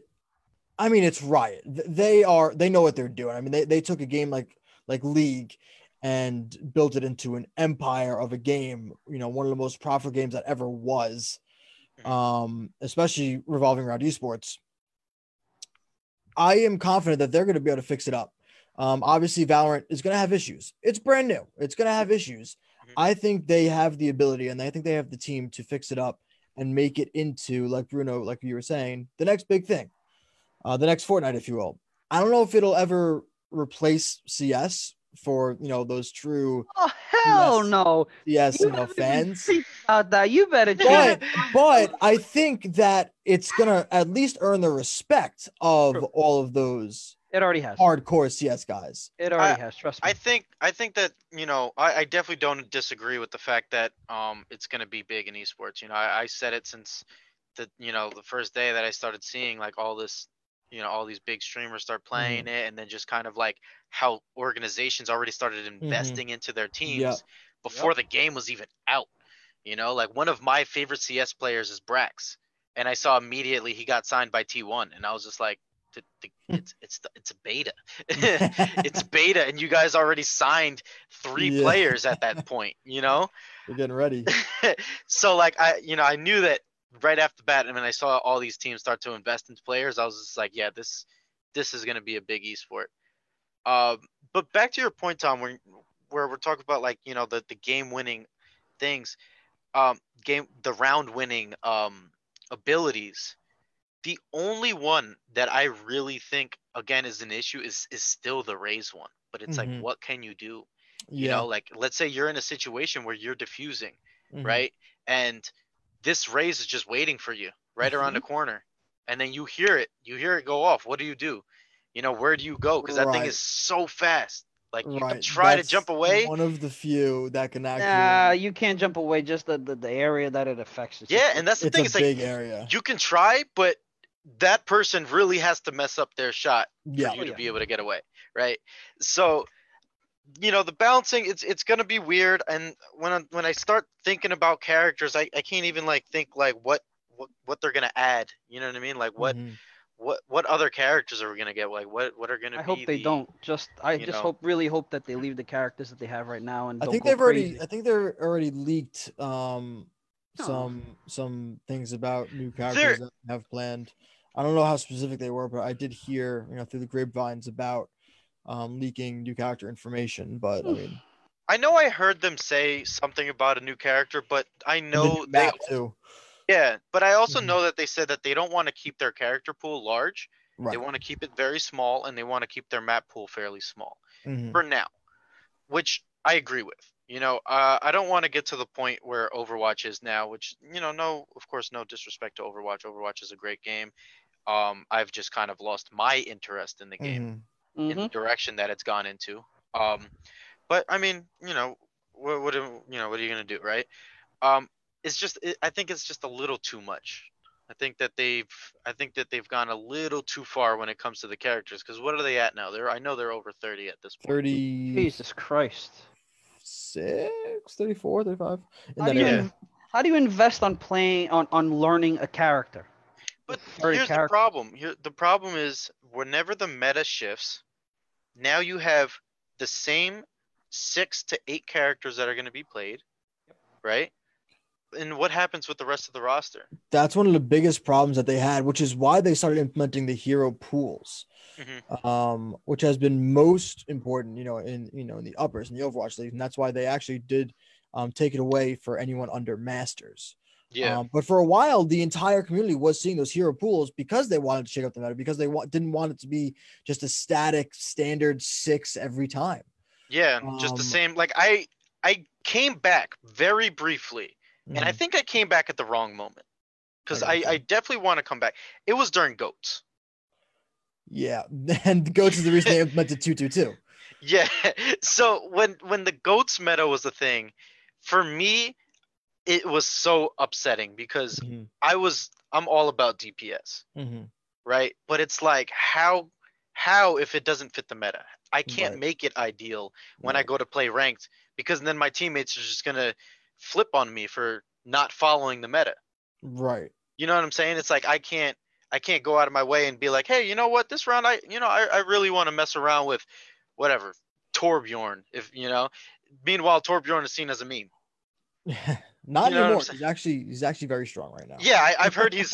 I mean, it's Riot. They know what they're doing. I mean, they took a game like League and built it into an empire of a game, you know, one of the most profitable games that ever was, especially revolving around esports. I am confident that they're going to be able to fix it up. Obviously Valorant is going to have issues. It's brand new. It's going to have issues. I think they have the ability and I think they have the team to fix it up and make it into, like Bruno, like you were saying, the next big thing, the next Fortnite, if you will. I don't know if it'll ever replace CS for, you know, those true. Oh, hell CS, no. Yes, you know, fans. About that. You better. But I think that it's going to at least earn the respect of all of those. It already has. Hardcore CS guys. It already has. Trust me. I think that, you know, I definitely don't disagree with the fact that it's going to be big in esports. You know, I said it since the, you know, the first day that I started seeing like all this, you know, all these big streamers start playing it, and then just kind of like how organizations already started investing into their teams before the game was even out. You know, like one of my favorite CS players is Brax, and I saw immediately he got signed by T1, and I was just like, it's beta. It's beta, and you guys already signed 3 players at that point, you know? We're getting ready. So, like, I knew that right off the bat, and when I saw all these teams start to invest in players, I was just like, yeah, this is going to be a big esport. But back to your point, Tom, where we're talking about, like, you know, the game-winning things, the round-winning abilities. The only one that I really think, again, is an issue is still the Raze one. But it's like, what can you do? You know, like, let's say you're in a situation where you're defusing, right? And this Raze is just waiting for you right around the corner. And then you hear it go off. What do you do? You know, where do you go? Because that thing is so fast. Like, you can try to jump away. One of the few that can actually. Nah, you can't jump away. Just the area that it affects. Yeah, and that's the thing. It's a big area. You can try, but that person really has to mess up their shot for you to be able to get away, right? So, you know, the balancing, it's going to be weird. And when I start thinking about characters, I can't even like think like what they're going to add. You know what I mean? Like what. What other characters are we gonna get? Like what are gonna? I hope they don't. Just I really hope that they leave the characters that they have right now and. I think they've already. I think they're already leaked some things about new characters that they have planned. I don't know how specific they were, but I did hear through the grapevines about leaking new character information. But I mean, I know I heard them say something about a new character, but I know the map too. Yeah, but I also know that they said that they don't want to keep their character pool large. Right. They want to keep it very small, and they want to keep their map pool fairly small for now, which I agree with. You know, I don't want to get to the point where Overwatch is now, which, you know, of course, no disrespect to Overwatch. Overwatch is a great game. I've just kind of lost my interest in the game, in the direction that it's gone into. But, I mean, you know, what are you going to do, right? It's just, I think it's just a little too much. I think that they've gone a little too far when it comes to the characters. Because what are they at now? I know they're over 30 at this point. 30. Jesus Christ. 34, 35. How do you invest on playing on learning a character? But here's the problem. The problem is whenever the meta shifts, now you have the same 6 to 8 characters that are going to be played, right? And what happens with the rest of the roster? That's one of the biggest problems that they had, which is why they started implementing the hero pools, which has been most important, in the uppers and the Overwatch League. And that's why they actually did take it away for anyone under Masters. Yeah. But for a while, the entire community was seeing those hero pools because they wanted to shake up the meta, because they didn't want it to be just a static standard 6 every time. Yeah, just the same. Like I came back very briefly. And I think I came back at the wrong moment because I definitely want to come back. It was during GOATS. Yeah, and GOATS is the reason they implemented 2-2-2. Yeah, so when the GOATS meta was a thing, for me, it was so upsetting because I'm all about DPS, right? But it's like how if it doesn't fit the meta? I can't make it ideal when I go to play ranked because then my teammates are just going to flip on me for not following the meta, right? You know what I'm saying? It's like I can't go out of my way and be like, hey, you know what, this round I really want to mess around with whatever Torbjorn, if you know. Meanwhile, Torbjorn is seen as a meme. Not anymore. He's actually very strong right now. Yeah, I've heard he's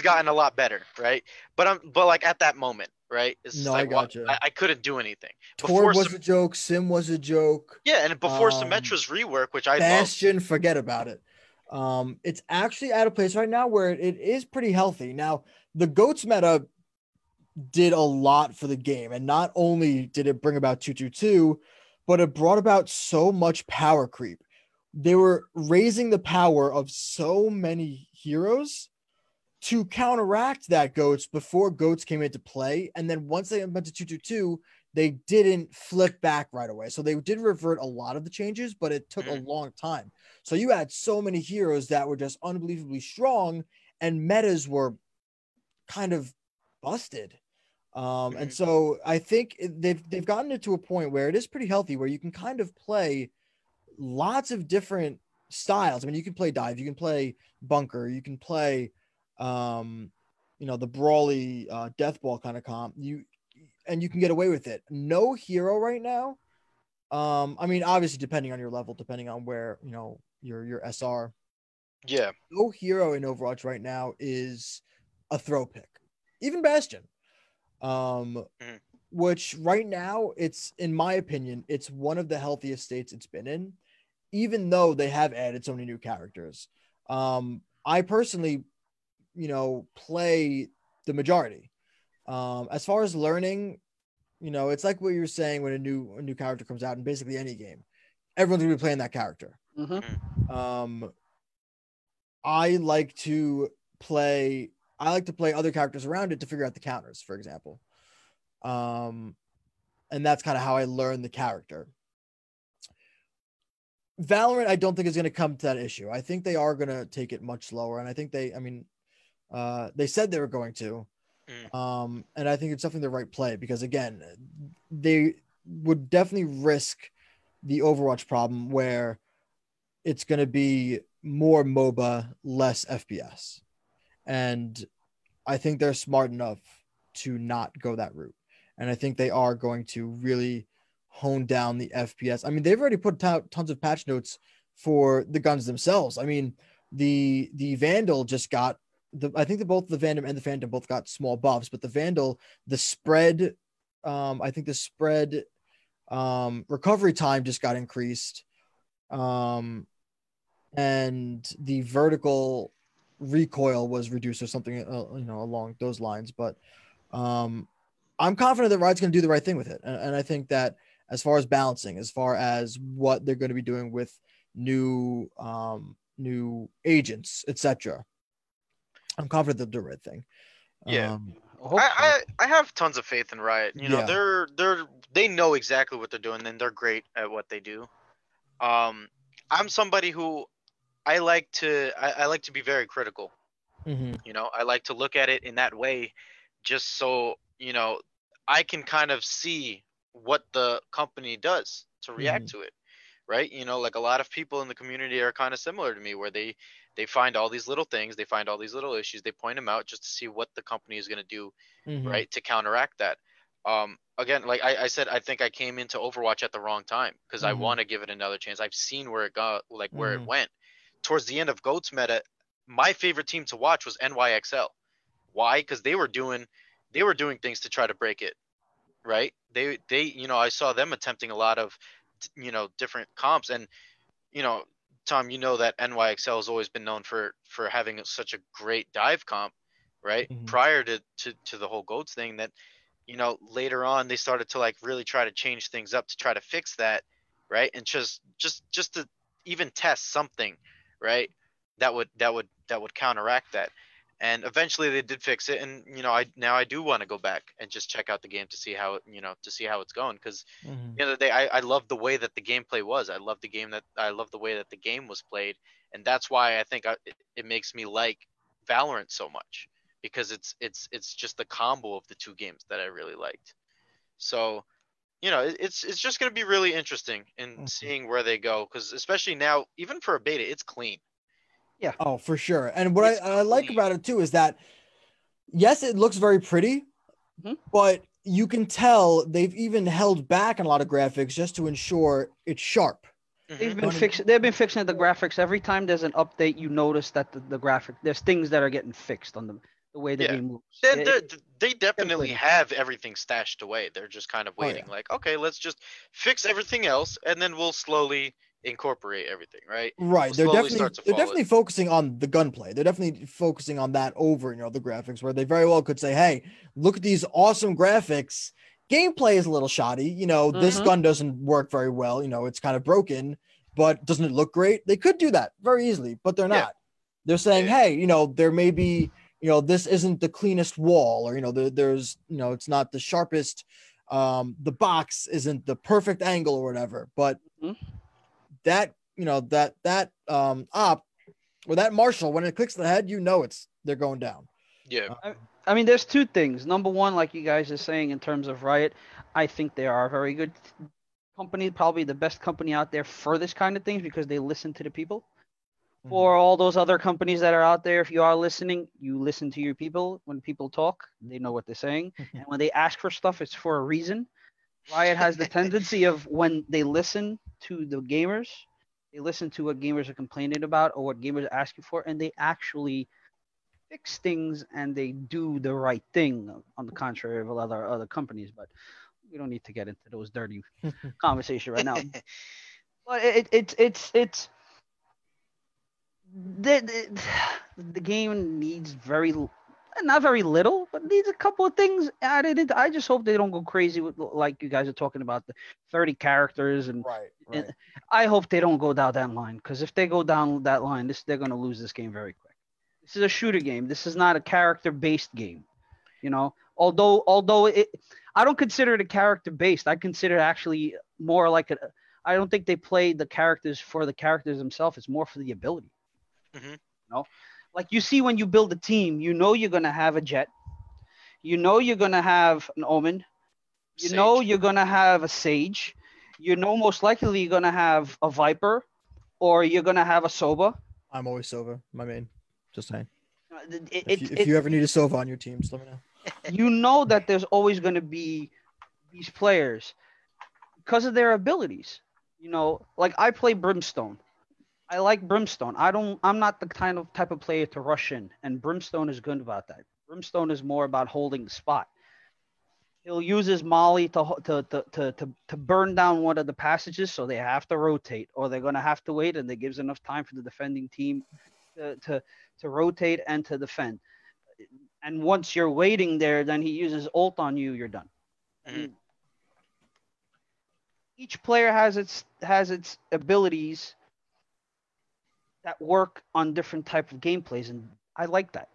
gotten a lot better, right? But like at that moment, right? It's no, like, I gotcha. I couldn't do anything. Tor was a joke. Sim was a joke. Yeah, and before Symmetra's rework, which I Bastion, loved. Forget about it. It's actually at a place right now where it is pretty healthy. Now, the GOATS meta did a lot for the game, and not only did it bring about 2-2-2, but it brought about so much power creep. They were raising the power of so many heroes to counteract that GOATS before GOATS came into play. And then once they went to 2-2-2, they didn't flip back right away. So they did revert a lot of the changes, but it took a long time. So you had so many heroes that were just unbelievably strong and metas were kind of busted. And so I think they've gotten it to a point where it is pretty healthy, where you can kind of play lots of different styles. I mean, you can play dive, you can play bunker, you can play the brawly death ball kind of comp, and you can get away with it. No hero right now. I mean, obviously depending on your level, depending on where, your SR. Yeah. No hero in Overwatch right now is a throw pick. Even Bastion. Which right now, it's, in my opinion, it's one of the healthiest states it's been in, even though they have added so many new characters. I personally play the majority. As far as learning, You know, it's like what you were saying when a new character comes out in basically any game. Everyone's going to be playing that character. Mm-hmm. I like to play other characters around it to figure out the counters, for example. And that's kind of how I learn the character. Valorant, I don't think is going to come to that issue. I think they are going to take it much lower. And I think they said they were going to. And I think it's definitely the right play because, again, they would definitely risk the Overwatch problem where it's going to be more MOBA, less FPS. And I think they're smart enough to not go that route. And I think they are going to really hone down the FPS. I mean, they've already put out tons of patch notes for the guns themselves. I mean, the Vandal just got, I think both the Vandal and the Phantom both got small buffs, but the Vandal, the spread recovery time just got increased. And the vertical recoil was reduced or something, along those lines. But I'm confident that Riot's going to do the right thing with it. And I think that as far as balancing, as far as what they're going to be doing with new agents, etc., I'm confident they'll do the right thing. Yeah. I have tons of faith in Riot. They know exactly what they're doing and they're great at what they do. I'm somebody who I like to be very critical. Mm-hmm. I like to look at it in that way just so, I can kind of see what the company does to react mm-hmm. to it. Right. Like a lot of people in the community are kind of similar to me where they find all these little things. They find all these little issues. They point them out just to see what the company is going to do, mm-hmm. right, to counteract that. Again, like I said, I think I came into Overwatch at the wrong time because mm-hmm. I want to give it another chance. I've seen where it got, where mm-hmm. it went. Towards the end of GOAT's meta, my favorite team to watch was NYXL. Why? Because they were doing things to try to break it, right? They I saw them attempting a lot of, different comps and, Tom, that NYXL has always been known for having such a great dive comp, right? Mm-hmm. Prior to the whole GOATs thing that, later on they started to really try to change things up to try to fix that, right? And just to even test something, right? That would counteract that. And eventually they did fix it. And, I do want to go back and just check out the game to see how, to see how it's going. Cause mm-hmm. the other day, I love the way that the gameplay was. I love the way that the game was played. And that's why I think it makes me like Valorant so much because it's just the combo of the two games that I really liked. So, it's just going to be really interesting in mm-hmm. seeing where they go. Cause especially now, even for a beta, it's clean. Yeah. Oh, for sure. And what I like about it too is that, yes, it looks very pretty, mm-hmm. but you can tell they've even held back on a lot of graphics just to ensure it's sharp. Mm-hmm. They've been fixing the graphics every time there's an update. You notice that there's things that are getting fixed on the way the game moves. They definitely have everything stashed away. They're just kind of waiting. Oh, yeah. Okay, let's just fix everything else, and then we'll slowly incorporate everything, right? They're definitely focusing on the gunplay. They're definitely focusing on that over the graphics, where they very well could say, hey, look at these awesome graphics, gameplay is a little shoddy, mm-hmm. this gun doesn't work very well, it's kind of broken, but doesn't it look great? They could do that very easily, but they're not. They're saying, hey, there may be, this isn't the cleanest wall, or there's it's not the sharpest, the box isn't the perfect angle or whatever, but mm-hmm. That Marshall, when it clicks the head, they're going down. Yeah. I mean, there's two things. Number one, like you guys are saying, in terms of Riot, I think they are a very good company, probably the best company out there for this kind of things because they listen to the people. Mm-hmm. For all those other companies that are out there, if you are listening, you listen to your people. When people talk, they know what they're saying. And when they ask for stuff, it's for a reason. Riot has the tendency of, when they listen to the gamers, they listen to what gamers are complaining about or what gamers are asking for, and they actually fix things and they do the right thing, on the contrary of a lot of other companies. But we don't need to get into those dirty conversation right now. But the game needs very Not very little, but needs a couple of things added into. I just hope they don't go crazy with, like you guys are talking about, the 30 characters. And, right. And I hope they don't go down that line, because if they go down that line, they're going to lose this game very quick. This is a shooter game. This is not a character-based game. You know, although it, I don't consider it a character-based. I consider it actually more like a – I don't think they play the characters for the characters themselves. It's more for the ability. Mm-hmm. You know? Like you see when you build a team, you know you're going to have a Jet. You know you're going to have an Omen. You know you're going to have a Sage. You know most likely you're going to have a Viper or you're going to have a Sova. I'm always Sova, my main. Just saying. If you ever need a Sova on your team, just let me know. You know that there's always going to be these players because of their abilities. You know, like I play Brimstone. I like Brimstone. I'm not the kind of type of player to rush in, and Brimstone is good about that. Brimstone is more about holding the spot. He'll use his molly to burn down one of the passages, so they have to rotate, or they're going to have to wait, and that gives enough time for the defending team to rotate and to defend. And once you're waiting there, then he uses ult on you. You're done. Mm-hmm. Each player has its abilities that work on different type of gameplays, and I like that.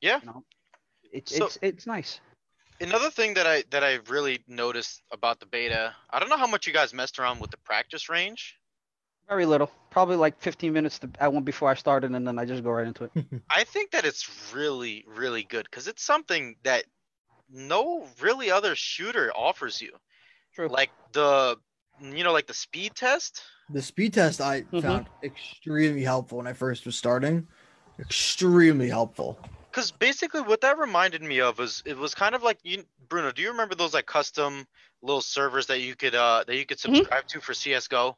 Yeah, you know, it's nice. Another thing that I really noticed about the beta, I don't know how much you guys messed around with the practice range. Very little, probably like 15 minutes at one before I started, and then I just go right into it. I think that it's really, really good because it's something that no really other shooter offers you. True. Like the speed test. The speed test I found extremely helpful when I first was starting. Extremely helpful. Because basically what that reminded me of is it was kind of like, Bruno, do you remember those like custom little servers that you could subscribe to for CSGO?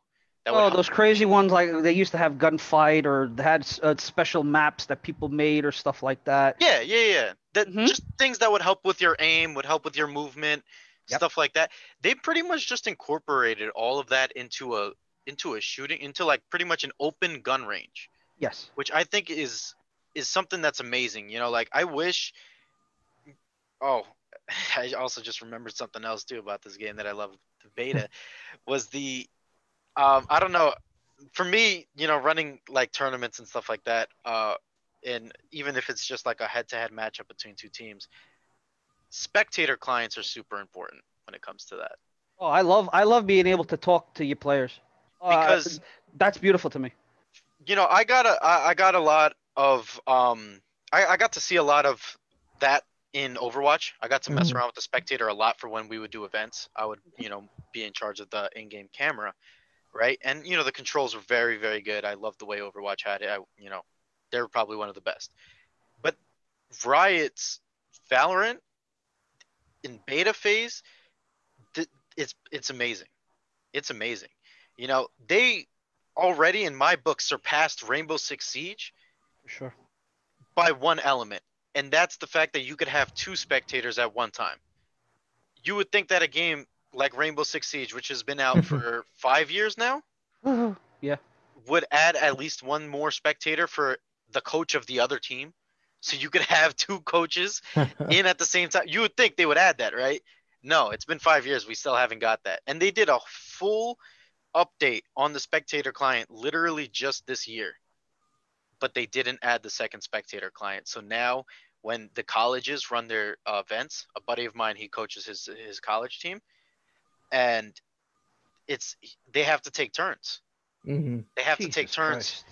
Those crazy ones, like they used to have gunfight or they had special maps that people made or stuff like that. Yeah. Just things that would help with your aim, would help with your movement, stuff like that. They pretty much just incorporated all of that into a shooting, into like pretty much an open gun range. Yes. Which I think is something that's amazing. You know, like I wish. Oh, I also just remembered something else too about this game that I love. The beta was the. I don't know. For me, you know, running like tournaments and stuff like that, and even if it's just like a head-to-head matchup between two teams, spectator clients are super important when it comes to that. Oh, I love being able to talk to your players. Because that's beautiful to me. You know, I got to see a lot of that in Overwatch. I got to mess around with the spectator a lot for when we would do events. I would, you know, be in charge of the in-game camera, right? And, you know, the controls were very, very good. I loved the way Overwatch had it. You know, they were probably one of the best. But Riot's Valorant in beta phase, it's amazing. It's amazing. You know, they already, in my book, surpassed Rainbow Six Siege by one element, and that's the fact that you could have two spectators at one time. You would think that a game like Rainbow Six Siege, which has been out for 5 years now, would add at least one more spectator for the coach of the other team, so you could have two coaches in at the same time. You would think they would add that, right? No, it's been 5 years. We still haven't got that. And they did a full update on the spectator client literally just this year, but they didn't add the second spectator client. So now when the colleges run their events, a buddy of mine, he coaches his college team, and they have to take turns. Mm-hmm. They have to take turns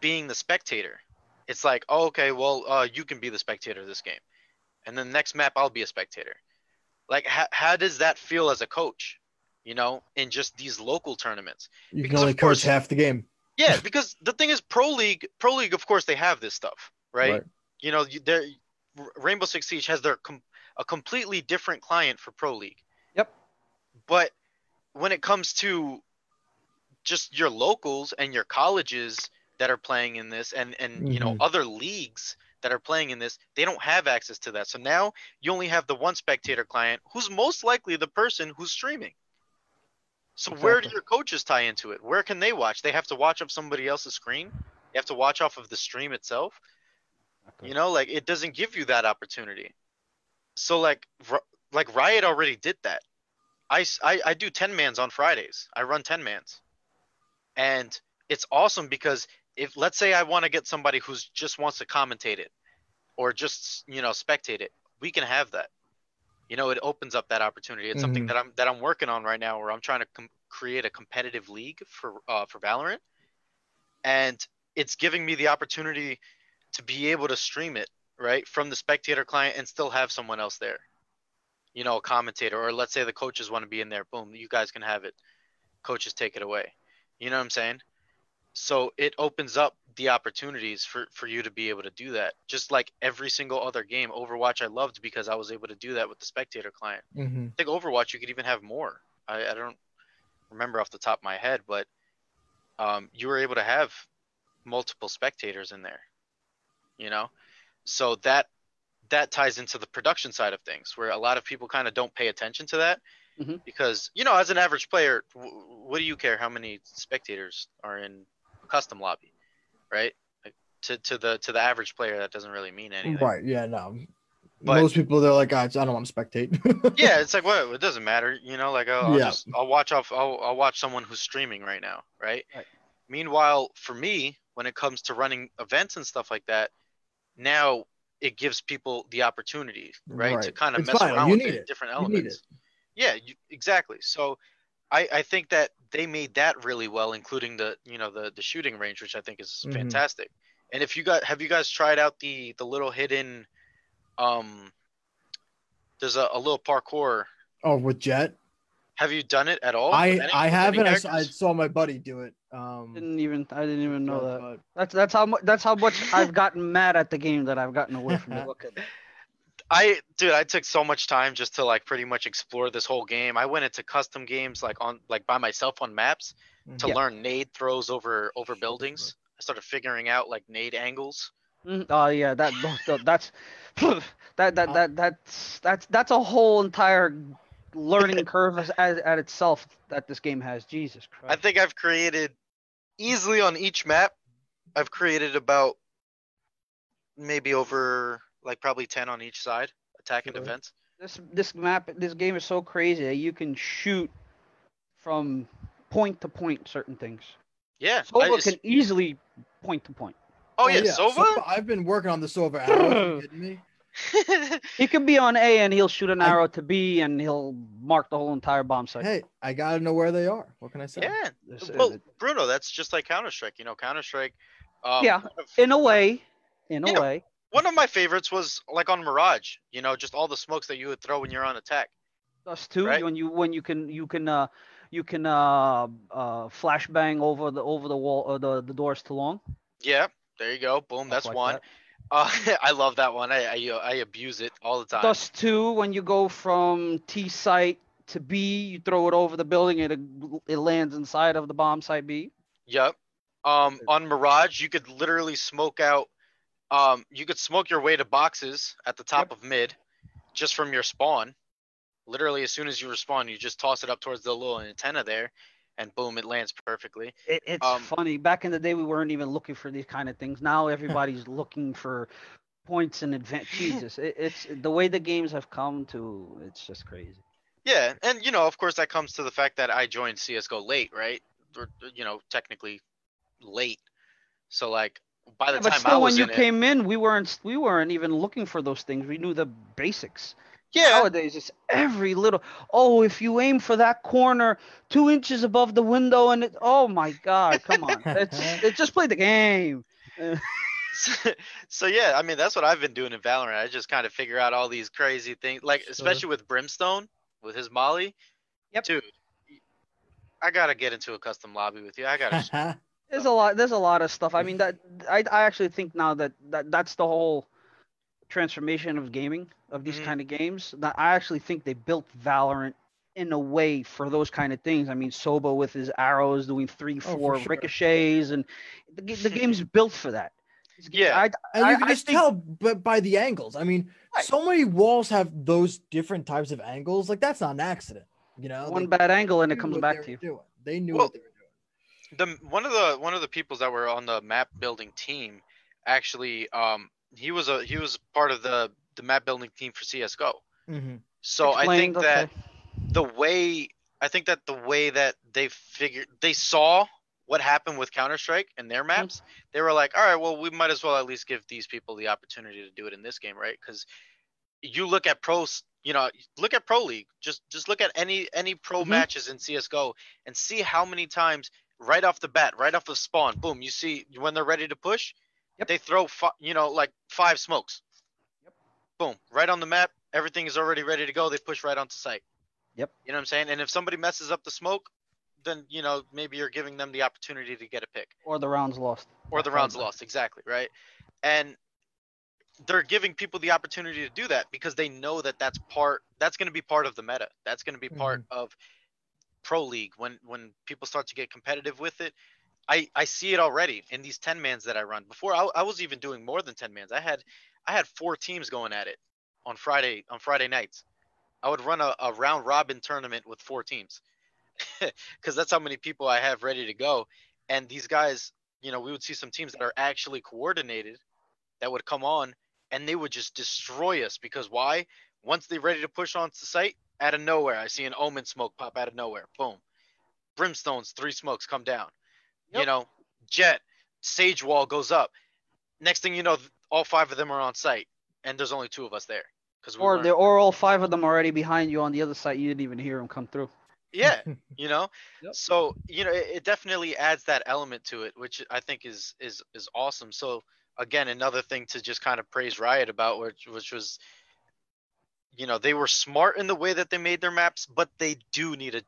being the spectator. It's like, oh, okay, well, you can be the spectator of this game, and then the next map I'll be a spectator. Like, how does that feel as a coach, you know, in just these local tournaments? You can only coach half the game. Yeah, because the thing is, Pro League, of course, they have this stuff, right? You know, Rainbow Six Siege has a completely different client for Pro League. Yep. But when it comes to just your locals and your colleges that are playing in this and you know, other leagues that are playing in this, they don't have access to that. So now you only have the one spectator client, who's most likely the person who's streaming. So where do your coaches tie into it? Where can they watch? They have to watch off somebody else's screen. They have to watch off of the stream itself. Okay. You know, like, it doesn't give you that opportunity. So, like Riot already did that. I do 10-mans on Fridays. I run 10-mans. And it's awesome because if, let's say I want to get somebody who's just wants to commentate it or just, you know, spectate it, we can have that. You know, it opens up that opportunity. It's something that I'm working on right now, where I'm trying to create a competitive league for Valorant, and it's giving me the opportunity to be able to stream it right from the spectator client and still have someone else there. You know, a commentator, or let's say the coaches want to be in there. Boom, you guys can have it. Coaches take it away. You know what I'm saying? So it opens up the opportunities for you to be able to do that. Just like every single other game, Overwatch I loved because I was able to do that with the spectator client. I think Overwatch you could even have more. I don't remember off the top of my head, but you were able to have multiple spectators in there, you know? So that ties into the production side of things, where a lot of people kind of don't pay attention to that. Because, you know, as an average player, what do you care how many spectators are in a custom lobby, right? Like, to the average player, that doesn't really mean anything. Right, yeah, no. But most people, they're like, I don't want to spectate. Yeah, it's like, well, it doesn't matter, you know, like, I'll watch someone who's streaming right now, right? Meanwhile, for me, when it comes to running events and stuff like that, now it gives people the opportunity, right? To kind of mess around with different elements. Yeah, exactly. So I think that they made that really well, including the shooting range, which I think is fantastic. And if you got, have you guys tried out the little hidden, there's a little parkour. Oh, with Jet? Have you done it at all? I haven't. I saw my buddy do it. I didn't even know that. But... That's how much I've gotten mad at the game that I've gotten away from it. Dude, I took so much time just to like pretty much explore this whole game. I went into custom games like by myself on maps to learn nade throws over buildings. I started figuring out like nade angles. Oh yeah, that's a whole entire learning curve at itself that this game has. Jesus Christ. I think I've created easily on each map. I've created about maybe over. Like probably 10 on each side, attack and defense. This game is so crazy that you can shoot from point to point certain things. Yeah, Sova can easily point to point. Oh yeah, Sova. I've been working on the Sova arrow. Are you kidding me? He can be on A and he'll shoot an arrow to B and he'll mark the whole entire bomb site. Hey, I gotta know where they are. What can I say? Yeah, well, Bruno, that's just like Counter-Strike. You know, Counter-Strike. Yeah, in a way. One of my favorites was like on Mirage, you know, just all the smokes that you would throw when you're on attack. Dust Two, right? when you can flashbang over the wall or the doors too long. Yeah, there you go. Boom, that's like one. That. I love that one. I abuse it all the time. Dust Two, when you go from T site to B, you throw it over the building and it lands inside of the bomb site B. Yep. On Mirage, you could literally smoke out. You could smoke your way to boxes at the top of mid just from your spawn. Literally, as soon as you respawn, you just toss it up towards the little antenna there, and boom, it lands perfectly. It's funny. Back in the day, we weren't even looking for these kind of things. Now everybody's looking for points and advantage. Jesus, it's the way the games have come to. It's just crazy. Yeah, and, you know, of course, that comes to the fact that I joined CSGO late, right? Or, you know, technically late. So, like... By the time but still, I was when you came in, we weren't even looking for those things. We knew the basics. Yeah. Nowadays, it's every little. Oh, if you aim for that corner 2 inches above the window, and it. Oh my God, come on! It just played the game. so yeah, I mean that's what I've been doing in Valorant. I just kind of figure out all these crazy things, like especially with Brimstone, with his Molly. Yep. Dude, I gotta get into a custom lobby with you. I gotta. There's a lot of stuff. I mean, that I actually think now that's the whole transformation of gaming, of these kind of games. That I actually think they built Valorant in a way for those kind of things. I mean, Sova with his arrows doing 3-4 ricochets, and the game's built for that. Yeah, and you can just tell by the angles. I mean, so many walls have those different types of angles. Like, that's not an accident, you know? One bad angle and it comes back to you. They knew what they were doing. One of the peoples that were on the map building team actually he was part of the map building team for CSGO. Mm-hmm. So explained, I think that the way that they saw what happened with Counter-Strike and their maps, mm-hmm. they were like, all right, well, we might as well at least give these people the opportunity to do it in this game, right? Because you look at pros, you know, look at Pro League. Just look at any pro mm-hmm. matches in CSGO and see how many times right off the bat, right off the spawn, boom, you see when they're ready to push, yep. they throw, like 5 smokes. Yep. Boom, right on the map. Everything is already ready to go. They push right onto site. Yep. You know what I'm saying? And if somebody messes up the smoke, then, you know, maybe you're giving them the opportunity to get a pick. Or the round's lost. Or the round's lost, exactly, right? And they're giving people the opportunity to do that because they know that that's going to be part of the meta. That's going to be part mm-hmm. of Pro League. When people start to get competitive with it, I see it already in these 10-mans that I run. Before, I was even doing more than 10-mans. I had 4 teams going at it on Friday nights. I would run a round robin tournament with 4 teams because that's how many people I have ready to go. And these guys, you know, we would see some teams that are actually coordinated that would come on and they would just destroy us because why? Once they're ready to push onto the site, out of nowhere, I see an Omen smoke pop out of nowhere. Boom. Brimstone's 3 smokes come down. Yep. You know, Jet, Sage wall goes up. Next thing you know, all 5 of them are on site and there's only 2 of us there. Or all 5 of them already behind you on the other side. You didn't even hear them come through. Yeah, you know. Yep. So, you know, it definitely adds that element to it, which I think is awesome. So, again, another thing to just kind of praise Riot about, which was, you know, they were smart in the way that they made their maps, but they do need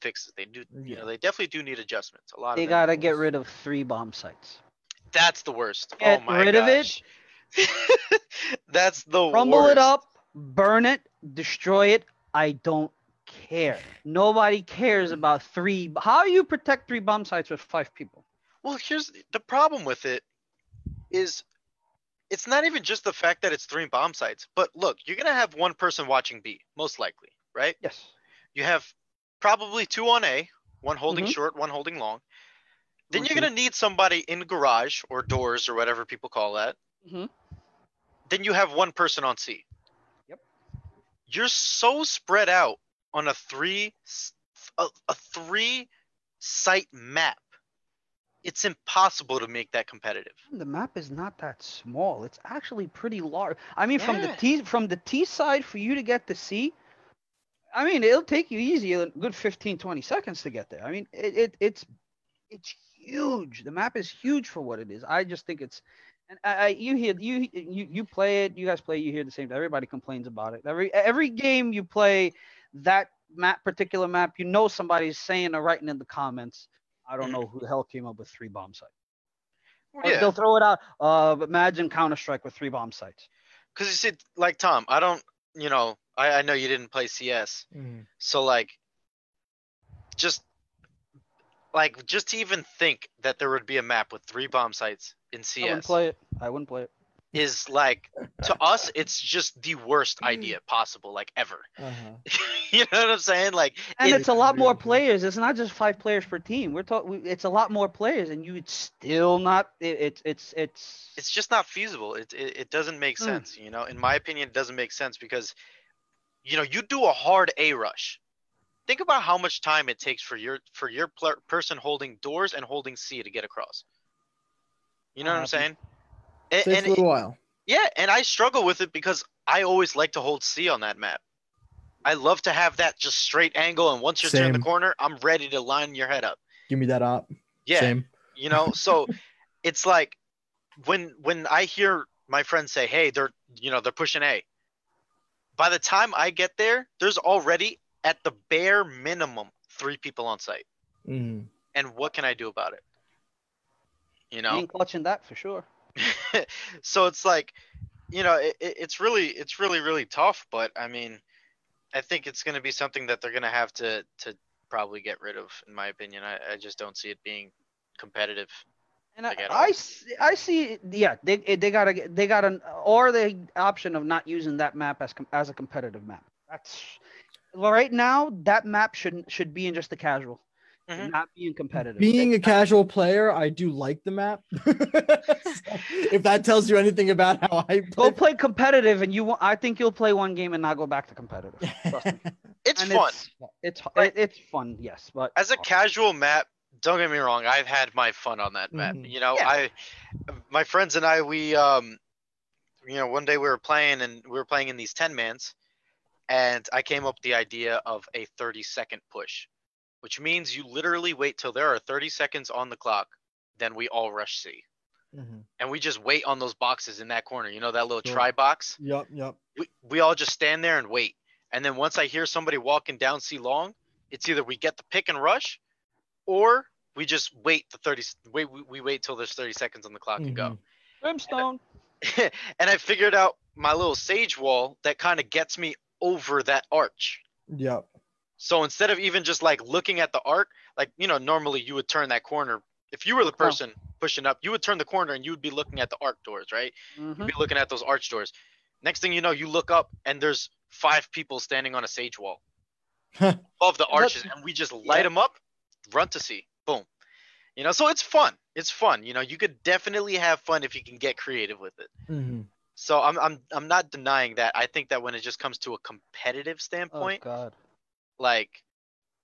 fixes. They do, yeah. you know, they definitely do need adjustments. A lot. They gotta get rid of 3 bomb sites. That's the worst. Get rid of it. That's the worst. Crumble it up, burn it, destroy it. I don't care. Nobody cares about 3. How do you protect 3 bomb sites with 5 people? Well, here's the problem with it is it's not even just the fact that it's 3 bomb sites, but look, you're going to have 1 person watching B, most likely, right? Yes. You have probably 2 on A, 1 holding mm-hmm. short, 1 holding long. Then mm-hmm. you're going to need somebody in garage or doors or whatever people call that. Mm-hmm. Then you have 1 person on C. Yep. You're so spread out on a three site map. It's impossible to make that competitive. The map is not that small. It's actually pretty large. I mean, yeah. from the T side for you to get to C, I mean, it'll take you easy a good 15, 20 seconds to get there. I mean, it's huge. The map is huge for what it is. I just think it's. And you play it. You guys play. You hear the same thing. Everybody complains about it. Every game you play, that map, particular map, you know somebody's saying or writing in the comments, I don't know who the hell came up with 3 bomb sites. Well, yeah. They'll throw it out. Imagine Counter-Strike with 3 bomb sites. Because you see, like Tom, I know you didn't play CS, so just to even think that there would be a map with 3 bomb sites in CS. I wouldn't play it. Is like, to us, it's just the worst idea possible, like, ever. Uh-huh. You know what I'm saying? Like, and it's a lot more players. It's not just 5 players per team. It's a lot more players, and it's still not. It's just not feasible. It doesn't make sense. You know, in my opinion, it doesn't make sense because, you know, you do a hard A rush. Think about how much time it takes for your person holding doors and holding C to get across. You know what I'm saying? Takes a little while. Yeah, and I struggle with it because I always like to hold C on that map. I love to have that just straight angle, and once you're turning the corner, I'm ready to line your head up. Give me that op. Yeah. Same. You know, so it's like when I hear my friends say, "Hey, they're pushing A." By the time I get there, there's already at the bare minimum 3 people on site. Mm. And what can I do about it? You know, you ain't clutching that for sure. So it's like, you know, it's really tough. But I mean, I think it's going to be something that they're going to have to probably get rid of, in my opinion. I just don't see it being competitive. And like, I see, yeah, they got the option of not using that map as a competitive map. That's, well, right now that map should be in just the casual. Mm-hmm. Not being competitive. Being a casual player, I do like the map. So if that tells you anything about how I play. Go play competitive, and I think you'll play one game and not go back to competitive. Trust me. It's fun. It's fun, yes, but as a casual map, don't get me wrong, I've had my fun on that map. Mm-hmm. You know, yeah. My friends and I, we you know, one day we were playing, and we were playing in these 10-mans, and I came up with the idea of a 30-second push, which means you literally wait till there are 30 seconds on the clock, then we all rush C. Mm-hmm. And we just wait on those boxes in that corner, you know, that little try box? Yep, yep. We all just stand there and wait. And then once I hear somebody walking down C long, it's either we get the pick and rush, or we just wait the 30. We wait till there's 30 seconds on the clock, mm-hmm, and go. Brimstone. And I figured out my little Sage wall that kind of gets me over that arch. Yep. So instead of even just like looking at the arc, like, you know, normally you would turn that corner. If you were the person pushing up, you would turn the corner and you would be looking at the arc doors, right? Mm-hmm. You'd be looking at those arch doors. Next thing you know, you look up and there's 5 people standing on a Sage wall above the arches, and we just light them up, run to C, boom. You know, so it's fun. It's fun. You know, you could definitely have fun if you can get creative with it. Mm-hmm. So I'm not denying that. I think that when it just comes to a competitive standpoint, like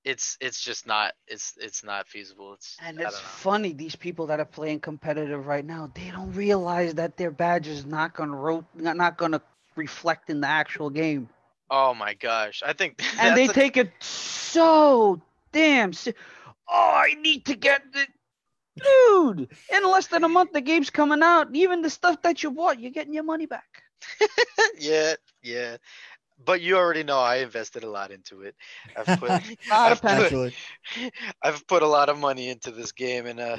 it's just not it's not feasible. It's funny, these people that are playing competitive right now, they don't realize that their badge is not gonna reflect in the actual game. Oh my gosh, I think take it so damn. Oh, I need to get the dude. In less than a month, the game's coming out. Even the stuff that you bought, you're getting your money back. Yeah. But you already know I invested a lot into it. I've put a lot of money into this game, and I'm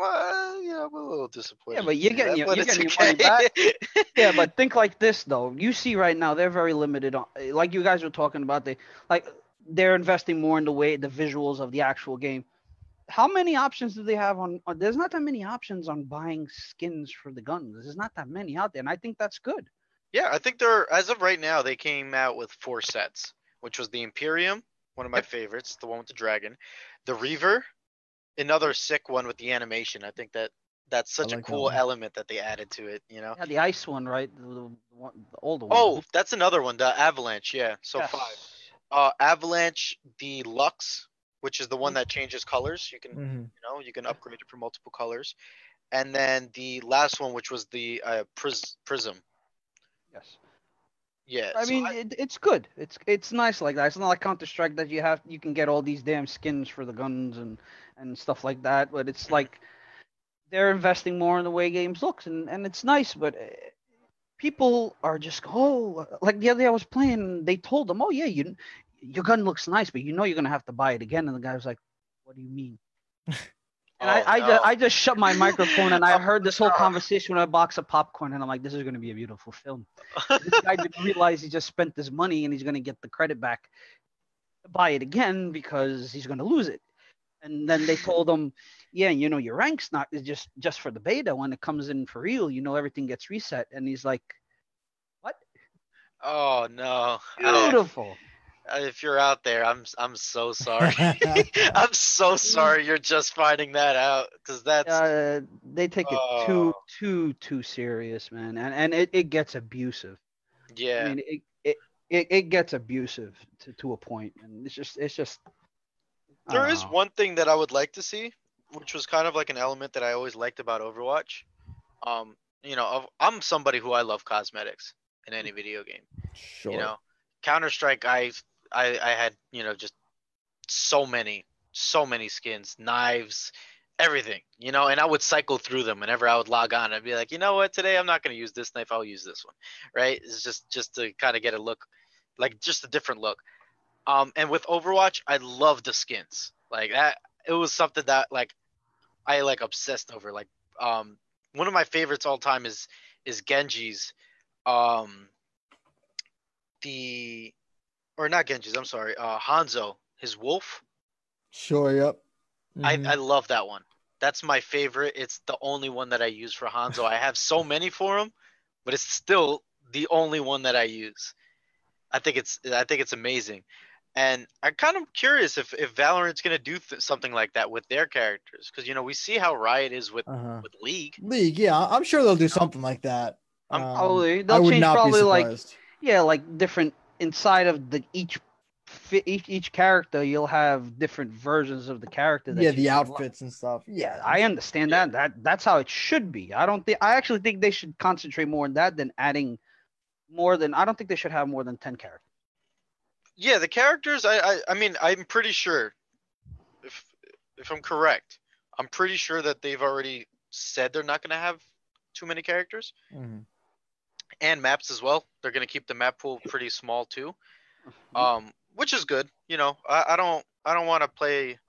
a little disappointed. Yeah, but you're getting your money back. Yeah, but think like this though. You see, right now they're very limited on, like you guys were talking about. They're investing more in the visuals of the actual game. How many options do they have on? There's not that many options on buying skins for the guns. There's not that many out there, and I think that's good. Yeah, I think as of right now, they came out with 4 sets, which was the Imperium, one of my favorites, the one with the dragon, the Reaver, another sick one with the animation. I think that's such a cool element that they added to it, you know? Yeah, the ice one, right? The older one. Oh, that's another one, the Avalanche, yeah. So 5. Avalanche, the Lux, which is the one that changes colors. You can, you can upgrade it for multiple colors. And then the last one, which was the Prism. Yes. Yeah. I mean, it's good. It's nice like that. It's not like Counter-Strike that you can get all these damn skins for the guns and stuff like that. But it's like they're investing more in the way games looks, and it's nice. But people are just like the other day I was playing, they told them, oh yeah, your gun looks nice, but you know you're gonna have to buy it again. And the guy was like, what do you mean? And I just shut my microphone, and I heard this whole conversation with a box of popcorn, and I'm like, this is going to be a beautiful film. This guy didn't realize he just spent this money, and he's going to get the credit back to buy it again because he's going to lose it. And then they told him, yeah, you know, your rank's not just for the beta. When it comes in for real, you know, everything gets reset. And he's like, what? Oh, no. Beautiful. If you're out there, I'm so sorry. I'm so sorry you're just finding that out, because that's they take it too serious, man, and it gets abusive. Yeah, I mean it gets abusive to a point, and it's just. There is one thing that I would like to see, which was kind of like an element that I always liked about Overwatch. You know, I'm somebody who I love cosmetics in any video game. Sure. You know, Counter-Strike, I had, you know, just so many skins, knives, everything, you know, and I would cycle through them whenever I would log on. I'd be like, you know what, today I'm not going to use this knife. I'll use this one, right? It's just to kind of get a look, like just a different look. And with Overwatch, I love the skins like that. It was something that like I like obsessed over. Like one of my favorites all time is Genji's. Hanzo, his wolf. Sure, yep. Mm-hmm. I love that one. That's my favorite. It's the only one that I use for Hanzo. I have so many for him, but it's still the only one that I use. I think it's amazing. And I'm kind of curious if Valorant's going to do something like that with their characters. Because, you know, we see how Riot is with League. League, yeah. I'm sure they'll do something like that. They'll probably change, yeah, like different inside of each character, you'll have different versions of the character. That the outfits and stuff. Yeah, I understand that. That's how it should be. I actually think they should concentrate more on that than adding more than. I don't think they should have more than 10 characters. Yeah, the characters. I mean, I'm pretty sure. If I'm correct, I'm pretty sure that they've already said they're not going to have too many characters. Mm-hmm. And maps as well. They're going to keep the map pool pretty small too, which is good. You know, I don't want to play.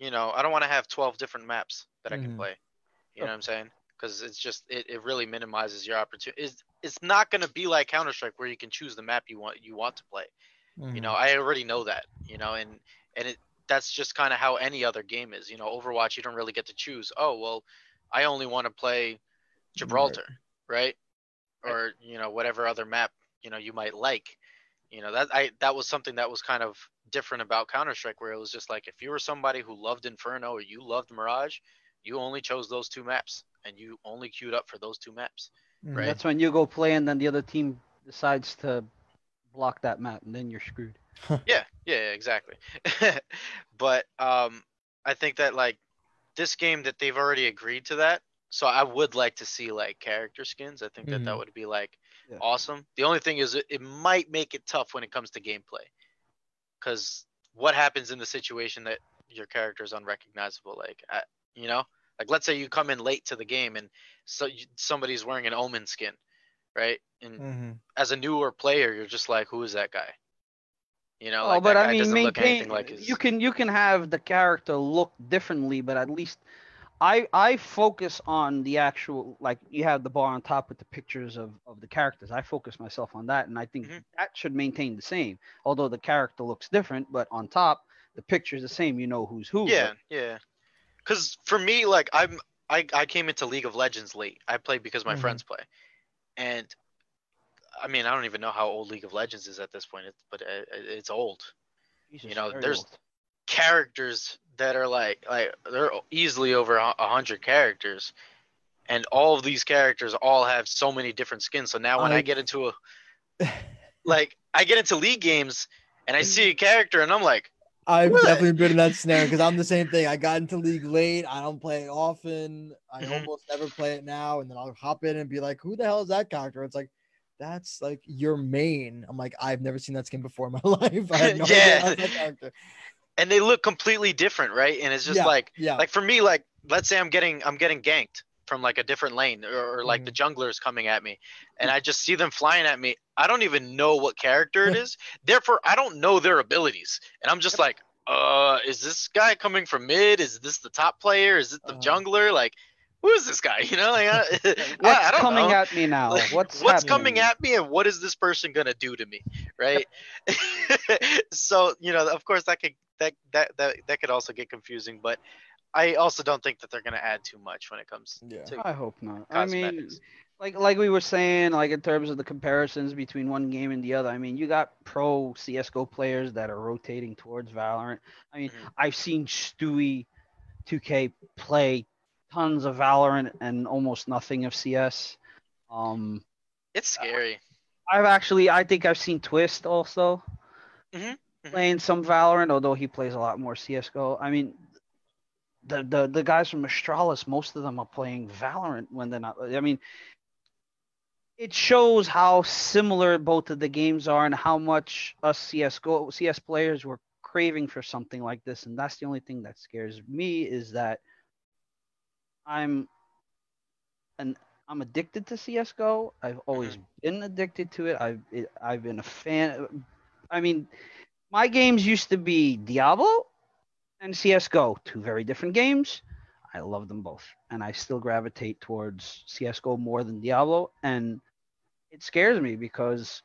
You know, I don't want to have 12 different maps that I can play. You know what I'm saying? Because it's just it really minimizes your opportunity. It's not going to be like Counter-Strike where you can choose the map you want to play. Mm-hmm. You know, I already know that. You know, and that's just kind of how any other game is. You know, Overwatch, you don't really get to choose. Oh well, I only want to play Gibraltar, right? Or, you know, whatever other map, you know, you might like. You know, that was something that was kind of different about Counter-Strike, where it was just like, if you were somebody who loved Inferno or you loved Mirage, you only chose those two maps and you only queued up for those two maps. Mm-hmm. Right? That's when you go play and then the other team decides to block that map and then you're screwed. yeah, exactly. But I think that, like, this game that they've already agreed to that. So I would like to see, like, character skins. I think that would be, like, awesome. The only thing is it might make it tough when it comes to gameplay. Because what happens in the situation that your character is unrecognizable? Like, you know? Like, let's say you come in late to the game and so somebody's wearing an Omen skin, right? And as a newer player, you're just like, who is that guy? You know, like, that guy doesn't look anything like his... You can have the character look differently, but at least... I focus on the actual, like, you have the bar on top with the pictures of the characters. I focus myself on that, and I think that should maintain the same. Although the character looks different, but on top, the picture's the same. You know who's who. Yeah, right? Yeah. Because for me, like, I came into League of Legends late. I played because my friends play. And, I mean, I don't even know how old League of Legends is at this point, but it's old. Jesus, you know, there's old characters that are like they're easily over 100 characters, and all of these characters all have so many different skins. So now when I get into League games and I see a character and I'm like, I've definitely been in that scenario, because I'm the same thing. I got into League late. I don't play it often. I almost never play it now. And then I'll hop in and be like, who the hell is that character? It's like, that's like your main. I'm like, I've never seen that skin before in my life. I have no idea that character. And they look completely different, right? And it's just like for me, like, let's say I'm getting ganked from, like, a different lane, or like the jungler's coming at me, and I just see them flying at me. I don't even know what character it is. Therefore, I don't know their abilities, and I'm just like, is this guy coming from mid? Is this the top player? Is it the jungler? Like, who is this guy? You know, like, I don't coming know. At me now? Like, what's coming at me, and what is this person gonna do to me, right? So, you know, of course, that could also get confusing, but I also don't think that they're going to add too much when it comes to I hope not. Cosmetics. I mean, like we were saying, like, in terms of the comparisons between one game and the other, I mean, you got pro CSGO players that are rotating towards Valorant. I mean, I've seen Stewie 2K play tons of Valorant and almost nothing of CS. It's scary. I think I've seen Twist also. Mm-hmm. Playing some Valorant, although he plays a lot more CSGO. I mean, the guys from Astralis, most of them are playing Valorant when they're not. I mean, it shows how similar both of the games are and how much us CS players were craving for something like this. And that's the only thing that scares me, is that I'm addicted to CSGO. I've always been addicted to it. I've been a fan. I mean, my games used to be Diablo and CSGO, two very different games. I love them both, and I still gravitate towards CSGO more than Diablo, and it scares me because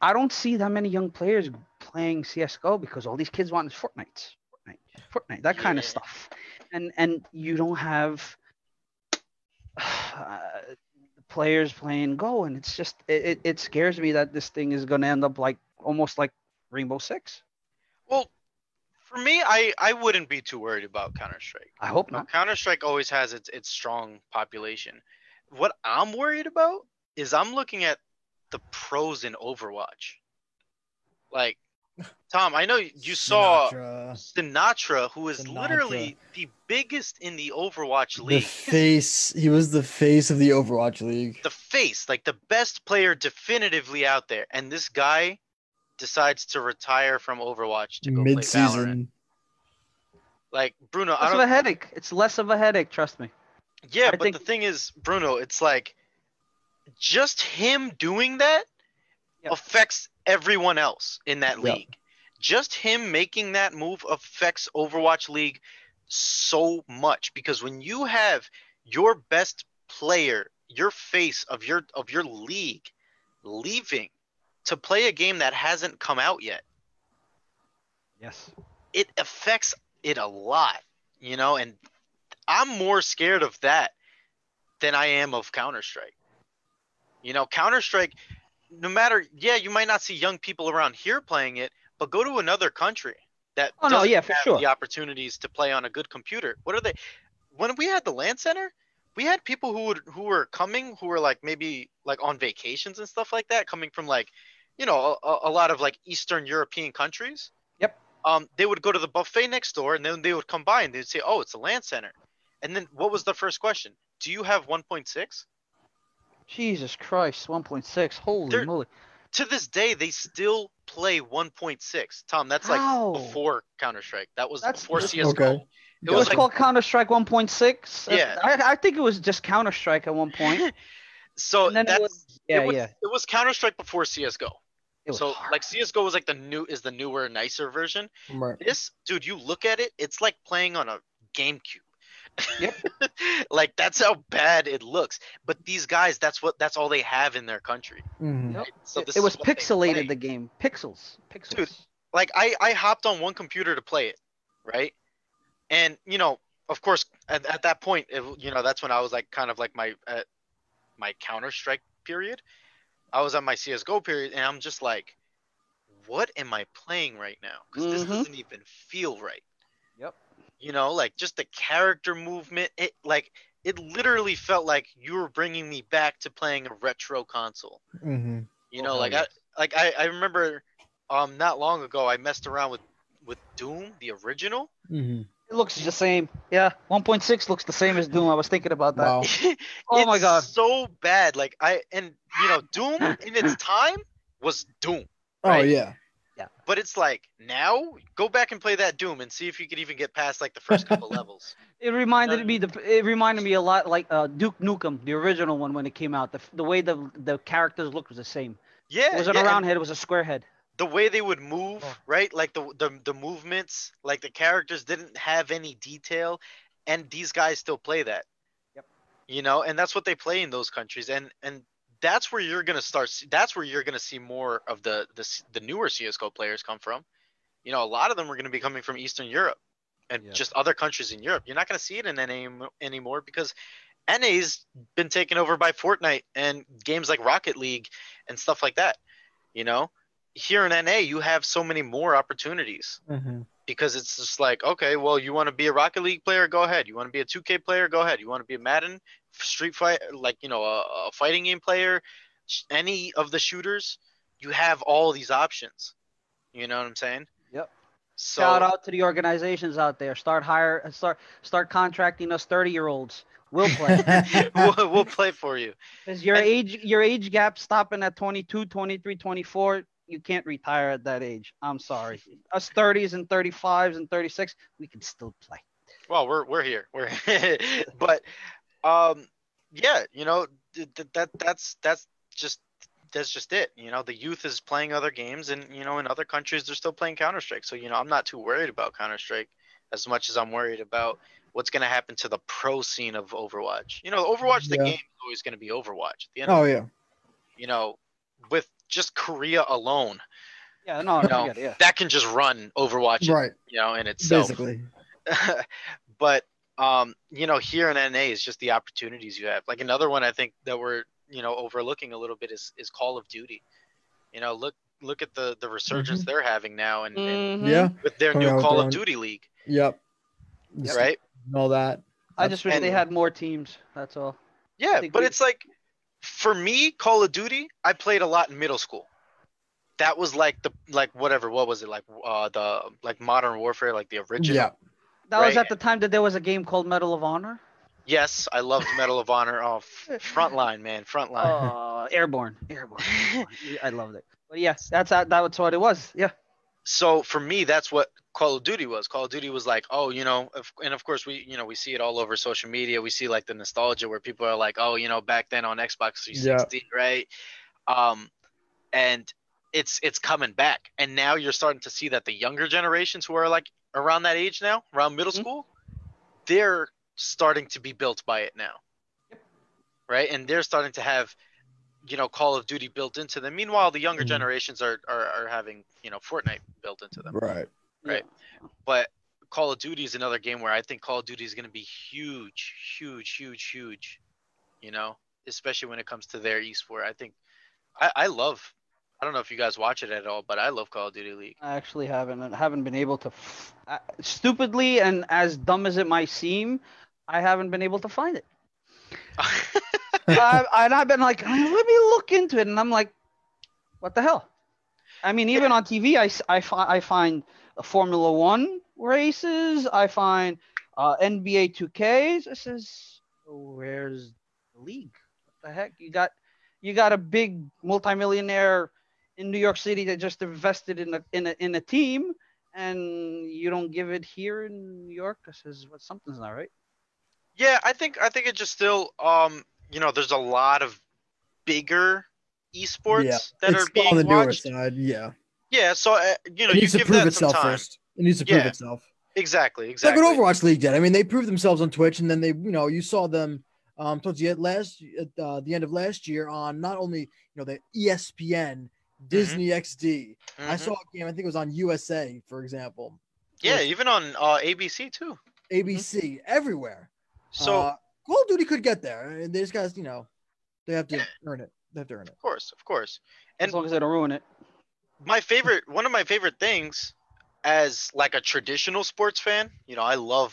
I don't see that many young players playing CSGO, because all these kids want is Fortnite, that kind of stuff. And you don't have players playing Go, and it's just it scares me that this thing is going to end up like almost like Rainbow Six. Well, for me, I wouldn't be too worried about Counter-Strike. I hope not. Counter-Strike always has its strong population. What I'm worried about is I'm looking at the pros in Overwatch. Like, Tom, I know you saw Sinatra, who is literally the biggest in the Overwatch League. He was the face of the Overwatch League. The face, like the best player definitively out there. And this guy decides to retire from Overwatch to go play Valorant. Like, Bruno, I don't... It's a headache. It's less of a headache, trust me. Yeah, but the thing is, Bruno, it's like just him doing that affects everyone else in that league. Just him making that move affects Overwatch League so much, because when you have your best player, your face of your league, leaving to play a game that hasn't come out yet, it affects it a lot, you know. And I'm more scared of that than I am of Counter-Strike. You know, Counter-Strike, no matter, you might not see young people around here playing it, but go to another country that doesn't have the opportunities to play on a good computer. What are they? When we had the LAN Center, we had people who were coming, who were like maybe like on vacations and stuff like that, coming from like, you know, a lot of like Eastern European countries. Yep. They would go to the buffet next door, and then they would come by and they'd say, "Oh, it's the LAN Center." And then what was the first question? Do you have 1.6? Jesus Christ, 1.6. Holy moly. To this day, they still play 1.6. Tom, that's like before Counter-Strike. That's before CSGO. Okay. It was called Counter-Strike 1.6? Yeah. I think it was just Counter-Strike at one point. It was Counter-Strike before CSGO. Like CSGO was like the newer, nicer version. Right. This, dude, you look at it, it's like playing on a GameCube. Yep. Like, that's how bad it looks. But these guys, that's all they have in their country. Mm-hmm. Right? So it was pixelated, the game. Pixels. Dude, like I hopped on one computer to play it, right? And you know, of course, at that point, that's when I was like kind of like my Counter-Strike period. I was on my CS:GO period, and I'm just like, what am I playing right now? Because this doesn't even feel right. Yep. You know, like just the character movement, it literally felt like you were bringing me back to playing a retro console. Mm-hmm. You know, I remember not long ago I messed around with Doom, the original. Mm-hmm. It looks the same. Yeah, 1.6 looks the same as Doom. I was thinking about that. Wow. Oh my god, so bad. Like Doom in its time was Doom. Right? Oh yeah. Yeah. But it's like, now go back and play that Doom and see if you could even get past like the first couple levels. It reminded me a lot like Duke Nukem, the original one when it came out. The way the characters looked was the same. Yeah. It wasn't a round head, it was a square head. The way they would move, right? Like the movements, like the characters didn't have any detail, and these guys still play that. Yep. You know, and that's what they play in those countries, and that's where you're gonna start. That's where you're gonna see more of the newer CS:GO players come from. You know, a lot of them are gonna be coming from Eastern Europe and just other countries in Europe. You're not gonna see it in NA anymore because NA's been taken over by Fortnite and games like Rocket League and stuff like that. You know, here in NA you have so many more opportunities because it's just like, okay, well, you want to be a Rocket League player, go ahead. You want to be a 2K player, go ahead. You want to be a Madden, Street Fighter, like, you know, a fighting game player, any of the shooters, you have all these options. You know what I'm saying? Yep. So, shout out to the organizations out there. Start contracting us 30-year-olds. We'll play. we'll play for you. Because your age gap stopping at 22, 23, 24. You can't retire at that age. I'm sorry. Us 30s and 35s and 36, we can still play. Well, we're here. We're but. You know, that's just it. You know, the youth is playing other games, and you know, in other countries they're still playing Counter-Strike. So, you know, I'm not too worried about Counter-Strike as much as I'm worried about what's going to happen to the pro scene of Overwatch. You know, Overwatch, the game is always going to be Overwatch at the end. You know, with just Korea alone. Yeah, no, you know, that can just run Overwatch, right? You know, in itself. Basically. But you know, here in NA is just the opportunities you have. Like another one I think that we're, you know, overlooking a little bit is Call of Duty. You know, look, look at the resurgence they're having now, and with their new Call of Duty League. Yep. Right. And all that. I just wish they had more teams. That's all. Yeah, but it's like, for me, Call of Duty, I played a lot in middle school. That was like the Modern Warfare, like the original. Yeah. That was at the time that there was a game called Medal of Honor. Yes, I loved Medal of Honor. Oh, Frontline, man, Frontline. Oh, Airborne. I loved it. But yes, that's what it was. Yeah. So for me, that's what Call of Duty was. Call of Duty was like, oh, you know, and of course we see it all over social media. We see like the nostalgia where people are like, oh, you know, back then on Xbox 360, right? And it's coming back. And now you're starting to see that the younger generations who are like around that age now, around middle school, they're starting to be built by it now, right? And they're starting to have, you know, Call of Duty built into them. Meanwhile, the younger generations are having, you know, Fortnite built into them. Right. Yeah. But Call of Duty is another game where I think Call of Duty is going to be huge, you know, especially when it comes to their esport. I think I don't know if you guys watch it at all, but I love Call of Duty League. I actually haven't been able to, stupidly and as dumb as it might seem, I haven't been able to find it. I've been like, let me look into it, and I'm like, what the hell? I mean, even on TV, I find Formula One races, I find NBA 2Ks. It says, where's the league? What the heck? You got a big multimillionaire in New York City that just invested in a team, and you don't give it here in New York. This is what something's not right. Yeah, I think it just still, you know, there's a lot of bigger esports that it's are being on the watched. Newer side, yeah. So you know, it needs to prove itself first. It needs to prove itself. Exactly. Like what Overwatch League did. I mean, they proved themselves on Twitch, and then they, you know, you saw them. Towards the end of last year on not only, you know, the ESPN, Disney XD. I saw a game, I think it was on USA, for example. Yeah, even on ABC too. ABC, everywhere. So Call of Duty could get there. These guys, you know, they have to earn it. They have to earn it. Of course. And as long as they don't ruin it. One of my favorite things as like a traditional sports fan, you know,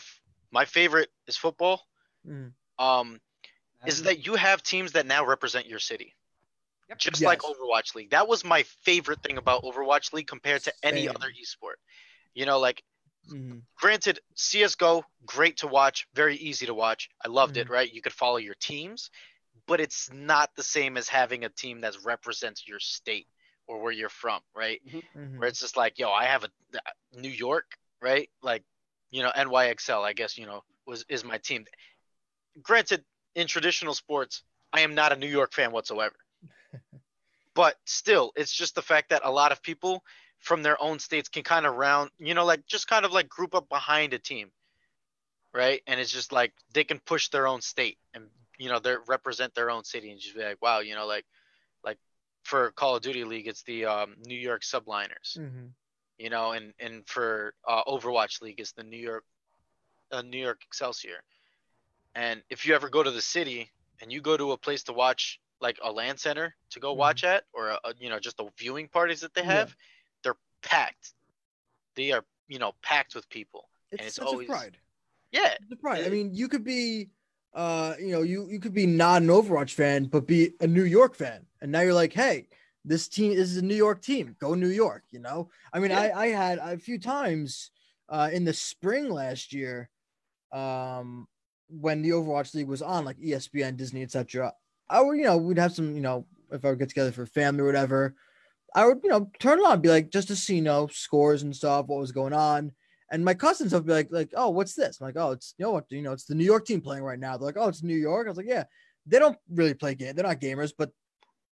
my favorite is football. Is that you have teams that now represent your city, just like Overwatch League. That was my favorite thing about Overwatch League compared to any other esport. You know, like, granted, CSGO, great to watch, very easy to watch. I loved it, right? You could follow your teams, but it's not the same as having a team that represents your state or where you're from, right? Where it's just like, yo, I have a New York, right? Like, you know, NYXL, I guess, you know, is my team. Granted, in traditional sports, I am not a New York fan whatsoever. But still, it's just the fact that a lot of people from their own states can kind of group up behind a team, right? And it's just like they can push their own state and, you know, they represent their own city and just be like, wow, you know, like for Call of Duty League, it's the New York Subliners, you know, and for Overwatch League, it's the New York Excelsior. And if you ever go to the city and you go to a place to watch, like a LAN center to go watch at, or, you know, just the viewing parties that they have, they're packed. They are, you know, packed with people. It's such always a pride. Yeah. It's a pride. I mean, you could be, you know, you could be not an Overwatch fan, but be a New York fan. And now you're like, hey, this team is a New York team. Go New York, you know? I mean, I had a few times in the spring last year, when the Overwatch League was on, like ESPN, Disney, etc., I would, you know, we'd have some, you know, if I would get together for family or whatever, I would, you know, turn it on, be like, just to see, you know, scores and stuff, what was going on. And my cousins would be like, oh, what's this? I'm like, oh, it's, you know what, you know, it's the New York team playing right now. They're like, oh, it's New York. I was like, yeah, they don't really play game. They're not gamers, but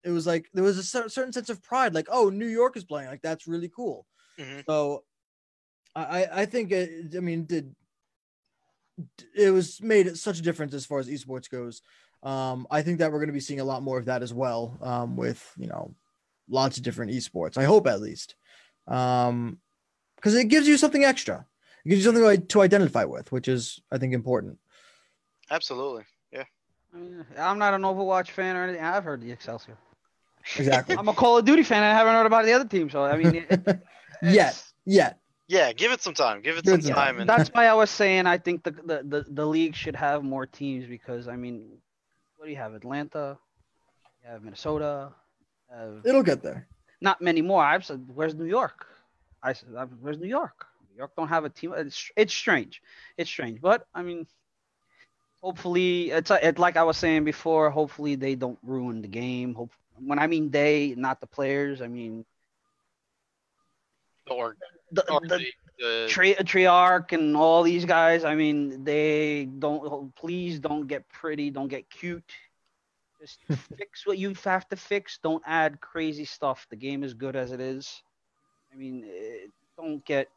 it was like there was a certain sense of pride, like, oh, New York is playing. Like, that's really cool. So, I think, I mean, it was made such a difference as far as esports goes. I think that we're going to be seeing a lot more of that as well, with, you know, lots of different esports. I hope, at least, because it gives you something extra. It gives you something to identify with, which is, I think, important. Absolutely, yeah. I'm not an Overwatch fan or anything. I've heard the Excelsior. Exactly. I'm a Call of Duty fan. I haven't heard about the other team, so I mean, yet. Yeah, give it some time. Give it some time. And... That's why I was saying I think the league should have more teams because, I mean, what do you have? Atlanta, you have Minnesota. It'll get there. Not many more. I've said, where's New York? I said, where's New York? New York don't have a team. It's strange. It's strange. But, I mean, hopefully, it's like I was saying before, hopefully they don't ruin the game. When I mean they, not the players, I mean the org. Treyarch and all these guys, I mean, please don't get pretty, don't get cute. Just fix what you have to fix. Don't add crazy stuff. The game is good as it is. I mean, don't get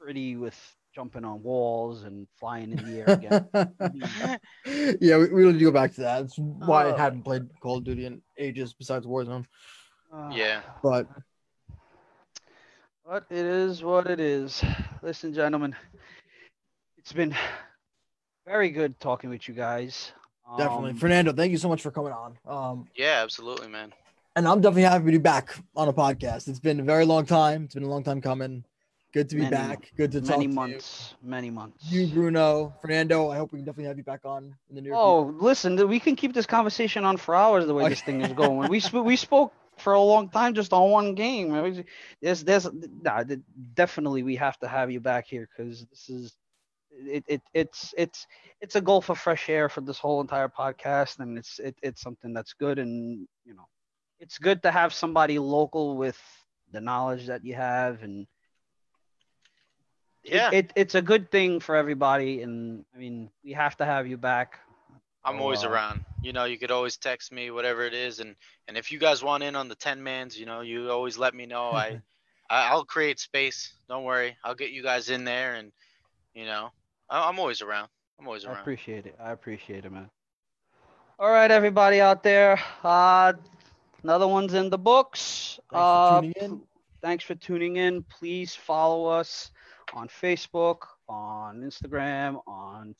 pretty with jumping on walls and flying in the air again. Yeah, we really do go back to that. That's why I hadn't played Call of Duty in ages besides Warzone. Yeah. But it is what it is. Listen, gentlemen, it's been very good talking with you guys. Definitely. Fernando, thank you so much for coming on. Yeah, absolutely, man. And I'm definitely happy to be back on a podcast. It's been a very long time. It's been a long time coming. Good to be back. Good to talk to you. Many months. You, Bruno, Fernando, I hope we can definitely have you back on in the near future. Oh, listen, we can keep this conversation on for hours the way this thing is going. We spoke for a long time just on one game. Definitely we have to have you back here because this is it's a gulf of fresh air for this whole entire podcast, and it's something that's good. And you know, it's good to have somebody local with the knowledge that you have, and yeah, it's a good thing for everybody. And I mean, we have to have you back. I'm always around. You know, you could always text me, whatever it is, and if you guys want in on the 10-mans, you know, you always let me know. I'll create space. Don't worry, I'll get you guys in there, and you know, I'm always around. I appreciate it. man. All right, everybody out there. Another one's in the books. Thanks for tuning in. Please follow us on Facebook, on Instagram, on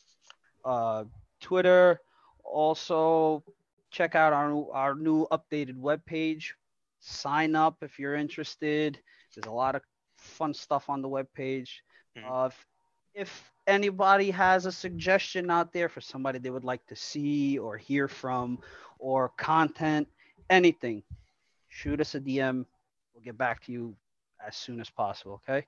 Twitter. Also, check out our new updated webpage. Sign up if you're interested. There's a lot of fun stuff on the webpage. If anybody has a suggestion out there for somebody they would like to see or hear from or content, anything, shoot us a DM. We'll get back to you as soon as possible, okay?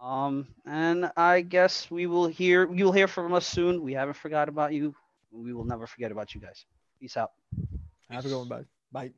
And I guess you'll hear from us soon. We haven't forgot about you. We will never forget about you guys. Peace out. Have a good one, bud. Bye.